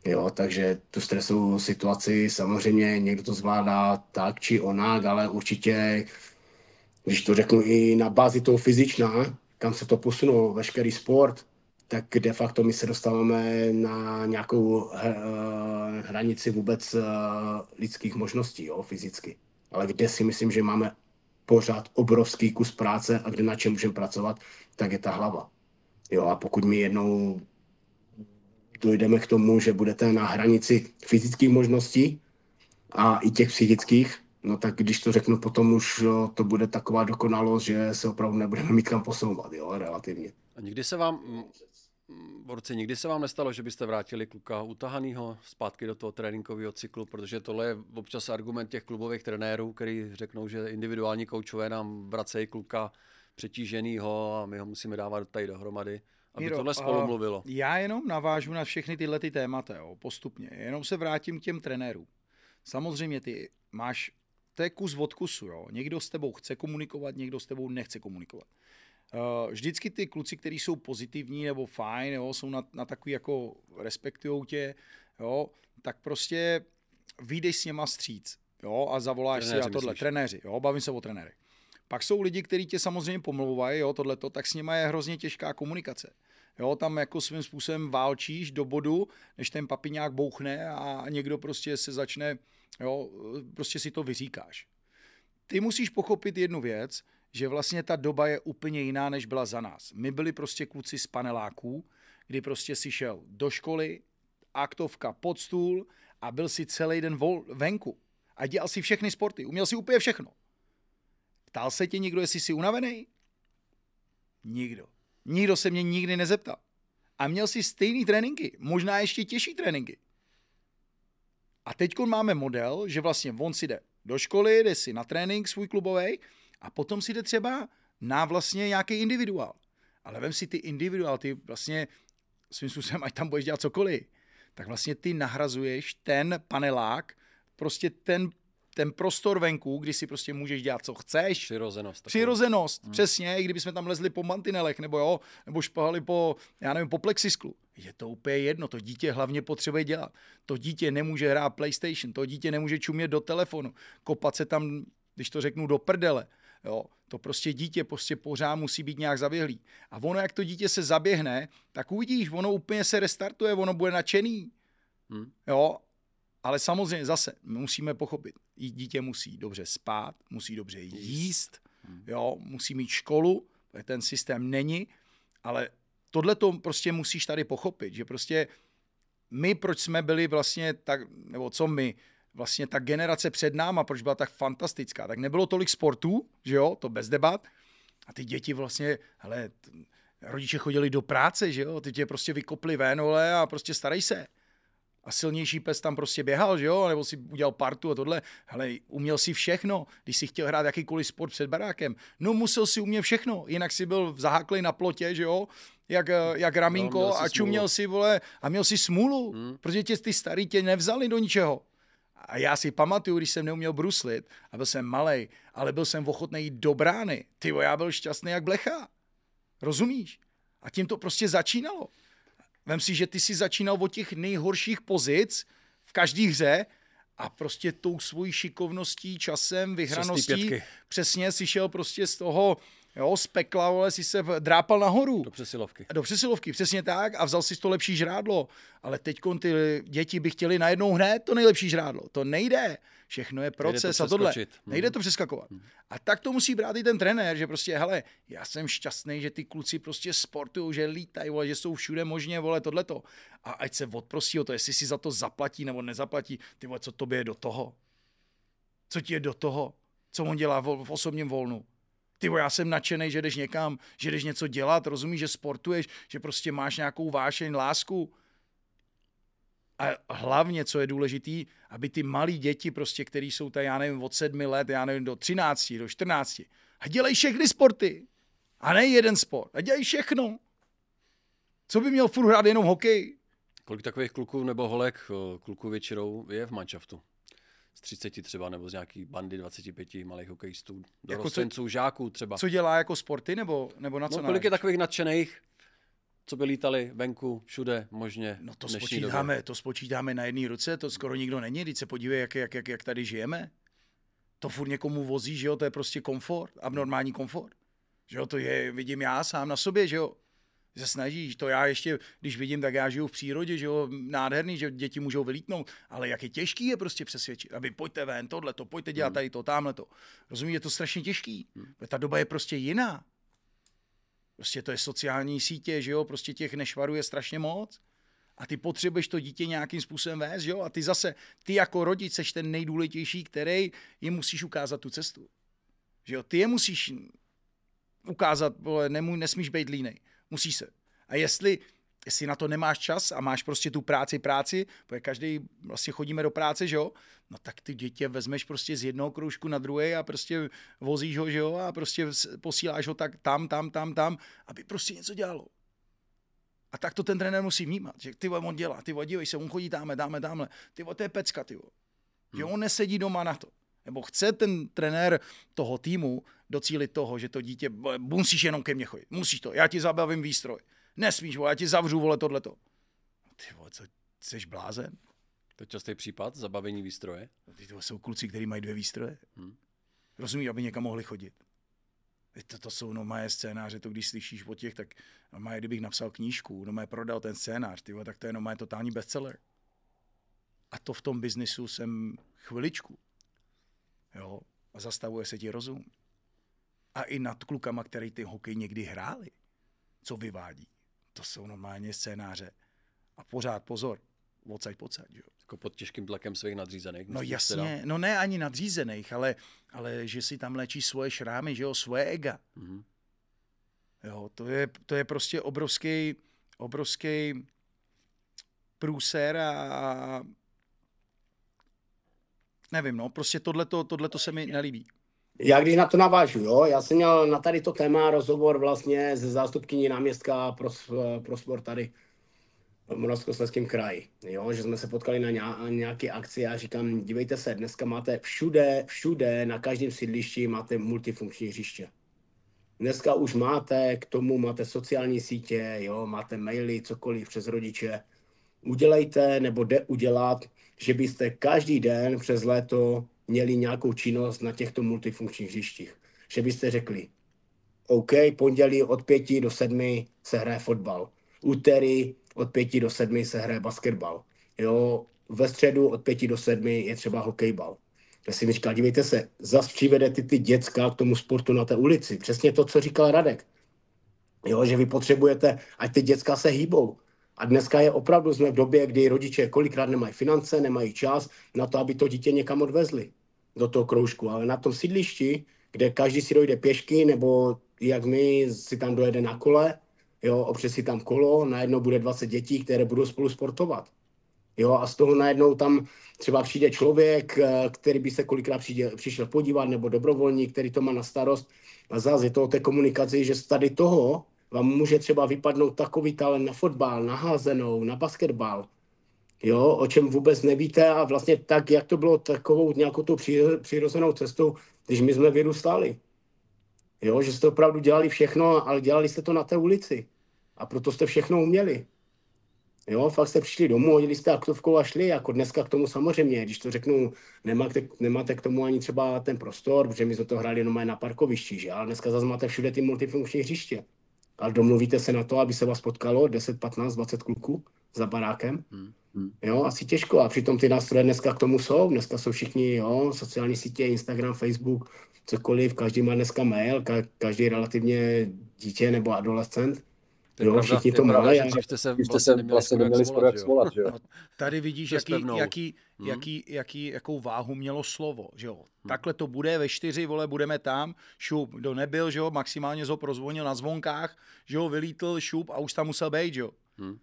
Jo, takže tu stresovou situaci samozřejmě někdo to zvládá tak či onak, ale určitě, když to řeknu i na bázi toho fyzična, kam se to posunulo, veškerý sport, tak de facto my se dostáváme na nějakou hranici vůbec lidských možností, jo, fyzicky. Ale kde si myslím, že máme pořád obrovský kus práce a kde na čem můžeme pracovat, tak je ta hlava. Jo, a pokud mi jednou dojdeme k tomu, že budete na hranici fyzických možností a i těch psychických, no tak když to řeknu, potom už to bude taková dokonalost, že se opravdu nebudeme mít kam posouvat, jo, relativně. A nikdy se vám, borci, nikdy se vám nestalo, že byste vrátili kluka utahanýho zpátky do toho tréninkového cyklu, protože tohle je občas argument těch klubových trenérů, který řeknou, že individuální koučové nám vracejí kluka přetíženýho a my ho musíme dávat tady dohromady. Aby tohle spolu mluvilo. Já jenom navážu na všechny tyhle ty témata, jo, postupně. Jenom se vrátím k těm trenérům. Samozřejmě ty máš, to je kus od kusu, jo. Někdo s tebou chce komunikovat, někdo s tebou nechce komunikovat. Vždycky ty kluci, kteří jsou pozitivní nebo fajn, jo, jsou na, na takový jako respektujou tě, jo, tak prostě vyjdeš s něma stříc, jo, a zavoláš trenéři, si na tohle. Myslíš? Trenéři, jo, bavím se o trenérech. Pak jsou lidi, kteří tě samozřejmě pomlouvají, jo, tohleto, tak s nima je hrozně těžká komunikace. Jo, tam jako svým způsobem válčíš do bodu, než ten papiňák bouchne a někdo prostě se začne, jo, prostě si to vyříkáš. Ty musíš pochopit jednu věc, že vlastně ta doba je úplně jiná, než byla za nás. My byli prostě kluci z paneláků, kdy prostě si šel do školy, aktovka pod stůl a byl si celý den vol, venku. A dělal si všechny sporty, uměl si úplně všechno. Ptal se tě někdo, jestli jsi unavený? Nikdo. Nikdo se mě nikdy nezeptal. A měl jsi stejný tréninky, možná ještě těžší tréninky. A teď máme model, že vlastně on si jde do školy, jde si na trénink svůj klubovej a potom si jde třeba na vlastně nějaký individuál. Ale vem si ty individuál, ty vlastně svým způsobem, ať tam budeš dělat cokoliv, tak vlastně ty nahrazuješ ten panelák, prostě ten ten prostor venku, kdy si prostě můžeš dělat, co chceš. Přirozenost. Takový. Přirozenost, hmm. Přesně, i kdyby jsme tam lezli po mantinelech, nebo jo, nebo špahali po, já nevím, po plexisklu. Je to úplně jedno, to dítě hlavně potřebuje dělat. To dítě nemůže hrát PlayStation, to dítě nemůže čumět do telefonu, kopat se tam, když to řeknu, do prdele. Jo, to prostě dítě prostě pořád musí být nějak zaběhlý. A ono, jak to dítě se zaběhne, tak uvidíš, ono úplně se restartuje, ono bude nadšený. Hmm. Jo, ale samozřejmě zase musíme pochopit, dítě musí dobře spát, musí dobře jíst, jo, musí mít školu, ten systém není, ale tohle to prostě musíš tady pochopit, že prostě my, proč jsme byli vlastně tak, nebo co my, vlastně ta generace před náma, proč byla tak fantastická, tak nebylo tolik sportů, že jo, to bez debat, a ty děti vlastně, hele, rodiče chodili do práce, že jo, ty tě prostě vykopli ven, vole, a prostě starej se. A silnější pes tam prostě běhal, že jo? Nebo si udělal partu a tohle. Hele, uměl si všechno, když si chtěl hrát jakýkoliv sport před barákem. No musel si umět všechno, jinak si byl zaháklej na plotě, že jo? Jak, jak ramínko no, a čuměl si, vole, a měl si smůlu, hmm. protože tě, ty starý tě nevzali do ničeho. A já si pamatuju, když jsem neuměl bruslit a byl jsem malej, ale byl jsem ochotný jít do brány. Tyvo, já byl šťastný jak blecha. Rozumíš? A tím to prostě začínalo. Vem si, že ty jsi začínal od těch nejhorších pozic v každé hře a prostě tou svojí šikovností, časem, vyhraností přesně si šel prostě z toho, jo, z pekla, vole, si se drápal nahoru. Do přesilovky. Do přesilovky, přesně tak, a vzal si to lepší žrádlo. Ale teďkon ty děti by chtěli najednou hned to nejlepší žrádlo. To nejde. Všechno je proces, nejde to a tohle. Hmm. Nejde to přeskakovat. Hmm. A tak to musí brát i ten trenér, že prostě, hele, já jsem šťastný, že ty kluci prostě sportujou, že lítají, vole, že jsou všude možně, vole, tohleto. A ať se odprostí o to, jestli si za to zaplatí nebo nezaplatí, ty vole, co tobě je do toho? Co ti je do toho? Co on dělá v osobním volnu? Ty vole, já jsem nadšenej, že jdeš někam, že jdeš něco dělat, rozumíš, že sportuješ, že prostě máš nějakou vášeň, lásku. A hlavně, co je důležitý, aby ty malí děti, prostě, které jsou tady, já nevím, od sedmi let, já nevím, do třinácti, do čtrnácti, a dělají všechny sporty. A ne jeden sport. A dělají všechno. Co by měl furt hrát jenom hokej? Kolik takových kluků nebo holek, kluků většinou je v manšaftu? Z třiceti třeba, nebo z nějaký bandy dvaceti pěti malých hokejistů, dorostenců, jako žáků třeba. Co dělá jako sporty, nebo, nebo na co? No, kolik náleží? Je takových nadšených, co by lítali venku, všude, možně. No to spočítáme, to spočítáme na jedné ruce, to skoro nikdo není, když se podívej, jak, jak, jak, jak tady žijeme. To furt někomu vozí, že jo, to je prostě komfort, abnormální komfort. Že jo, to je, vidím já sám na sobě, že jo. Se snažíš, to já ještě, když vidím, tak já žiju v přírodě, že jo, nádherný, že děti můžou vylítnout, ale jak je těžký je prostě přesvědčit, aby pojďte ven, tohleto, pojďte dělat tady to, tamhleto. Rozumíš, je to strašně těžký, ta doba je prostě jiná. Prostě to je sociální sítě, že jo, prostě těch nešvarů je strašně moc a ty potřebuješ to dítě nějakým způsobem vést, že jo, a ty zase, ty jako rodič seš ten nejdůležitější, který jim musíš ukázat tu cestu, že jo, ty je musíš ukázat, vole, nemů, nesmíš být línej. Musíš se. A jestli, jestli na to nemáš čas a máš prostě tu práci, práci, protože každý vlastně chodíme do práce, že jo, no tak ty děti vezmeš prostě z jednoho kroužku na druhý a prostě vozíš ho, že jo, a prostě posíláš ho tak tam, tam, tam, tam, aby prostě něco dělalo. A tak to ten trenér musí vnímat, že ty on dělá, ty dívej se, on chodí tamhle, dáme, tamhle, ty to je pecka, ty že on nesedí doma na to. Nebo chce ten trenér toho týmu docílit toho, že to dítě, musíš jenom ke mně chodit, musíš to, já ti zabavím výstroj, nesmíš, vole, já ti zavřu, vole, tohleto. Ty vole, co, jsi blázen? To je častý případ, zabavení výstroje? Ty to jsou kluci, kteří mají dvě výstroje. Hmm. Rozumíš, aby někam mohli chodit. To, to jsou no moje scénáře, to když slyšíš o těch, tak no moje, kdybych napsal knížku, no moje prodal ten scénář, ty vole, tak to je no moje totální bestseller. A to v tom biznisu jsem chviličku. Jo, a zastavuje se ti rozum. A i nad klukama, který ty hokej někdy hráli, co vyvádí. To jsou normálně scénáře. A pořád pozor, odsaď pocať, jo. Jako pod těžkým tlakem svých nadřízených. No jasně, teda... no ne ani nadřízených, ale, ale že si tam léčí svoje šrámy, že jo, svoje ega. Mm-hmm. Jo, to je, to je prostě obrovský, obrovský průser a... Nevím, no, prostě tohleto, tohleto se mi nelíbí. Já když na to navážu, jo, já jsem měl na tady to téma rozhovor vlastně se zástupkyní náměstka pro, pro sport tady v Moravskoslezském kraji, jo, že jsme se potkali na nějaké akci a říkám, dívejte se, dneska máte všude, všude, na každém sídlišti máte multifunkční hřiště. Dneska už máte, k tomu máte sociální sítě, jo, máte maily, cokoliv přes rodiče. Udělejte nebo jde udělat, že byste každý den přes léto měli nějakou činnost na těchto multifunkčních hřištích. Že byste řekli, OK, pondělí od pěti do sedmi se hraje fotbal, úterý od pěti do sedmi se hraje basketbal, jo, ve středu od pěti do sedmi je třeba hokejbal. Já si mi říkal, dívejte se, zas přivedete ty děcka k tomu sportu na té ulici. Přesně to, co říkal Radek. Jo, že vy potřebujete, ať ty děcka se hýbou. A dneska je opravdu, jsme v době, kdy rodiče kolikrát nemají finance, nemají čas na to, aby to dítě někam odvezli do toho kroužku. Ale na tom sídlišti, kde každý si dojde pěšky, nebo jak my, si tam dojede na kole, jo, opře si tam kolo, najednou bude dvacet dětí, které budou spolu sportovat. Jo, a z toho najednou tam třeba přijde člověk, který by se kolikrát přijde, přišel podívat, nebo dobrovolník, který to má na starost. A zase je to o té komunikaci, že z tady toho vám může třeba vypadnout takový talent na fotbal, na házenou, na basketbal, jo, o čem vůbec nevíte a vlastně tak, jak to bylo takovou nějakou tou přirozenou cestou, když my jsme vyrůstali. Jo, že jste opravdu dělali všechno, ale dělali jste to na té ulici a proto jste všechno uměli. Jo, fakt jste přišli domů, hodili jste aktovkou a šli, jako dneska k tomu samozřejmě, když to řeknu, nemáte, nemáte k tomu ani třeba ten prostor, protože my jsme to hráli jenom na parkovišti, že? Ale dneska zase máte všude ty multifunkční hřiště. Ale domluvíte se na to, aby se vás potkalo deset, patnáct, dvacet kluků za barákem. Jo, asi těžko. A přitom ty nástroje dneska k tomu jsou. Dneska jsou všichni, jo, sociální sítě, Instagram, Facebook, cokoliv. Každý má dneska mail, ka- každý relativně dítě nebo adolescent. To jo, pravda, všichni to mají. Dřív jste se vlastně neměli skoro jak svolat, jo. No, tady vidíš, jaký, jaký, hmm. jaký, jaký, jakou váhu mělo slovo, že jo. Hmm. Takhle to bude, ve čtyři, vole, budeme tam, šup, kdo nebyl, že jo, maximálně ho prozvonil na zvonkách, že jo, vylítl, šup a už tam musel být, že jo. Hmm.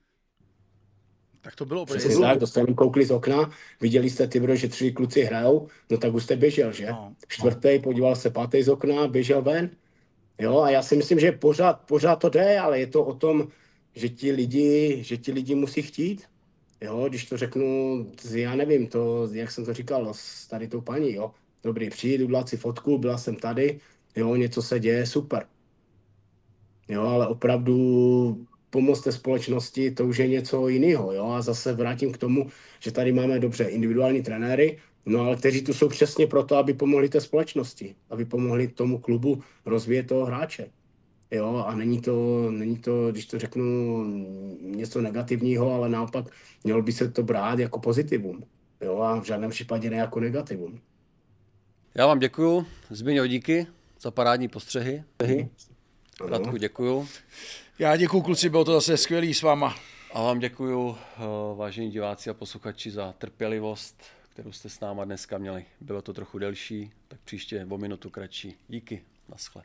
Tak to bylo. Přesně tak, to jste jenom koukli z okna, viděli jste, ty bro, že tři kluci hrajou, no tak už jste běžel, že? No. Čtvrtý, podíval se pátý z okna, běžel ven. Jo, a já si myslím, že pořád, pořád to jde, ale je to o tom, že ti lidi, že ti lidi musí chtít. Jo, když to řeknu, já nevím, to, jak jsem to říkal s tady tou paní, jo. Dobrý, přijdu, dát si fotku, byla jsem tady, jo, něco se děje, super. Jo, ale opravdu pomoc té společnosti, to už je něco jiného, jo. A zase vrátím k tomu, že tady máme dobře individuální trenéry, no ale kteří tu jsou přesně proto, aby pomohli té společnosti, aby pomohli tomu klubu rozvíjet toho hráče. Jo, a není to, není to, když to řeknu, něco negativního, ale naopak mělo by se to brát jako pozitivum, jo, a v žádném případě ne jako negativum. Já vám děkuju, Zbyňo, díky za parádní postřehy. Děkuju. Radku, děkuju. Já děkuju, kluci, bylo to zase skvělý s váma. A vám děkuju, vážení diváci a posluchači, za trpělivost, kterou jste s náma dneska měli. Bylo to trochu delší, tak příště o minutu kratší. Díky, naschle.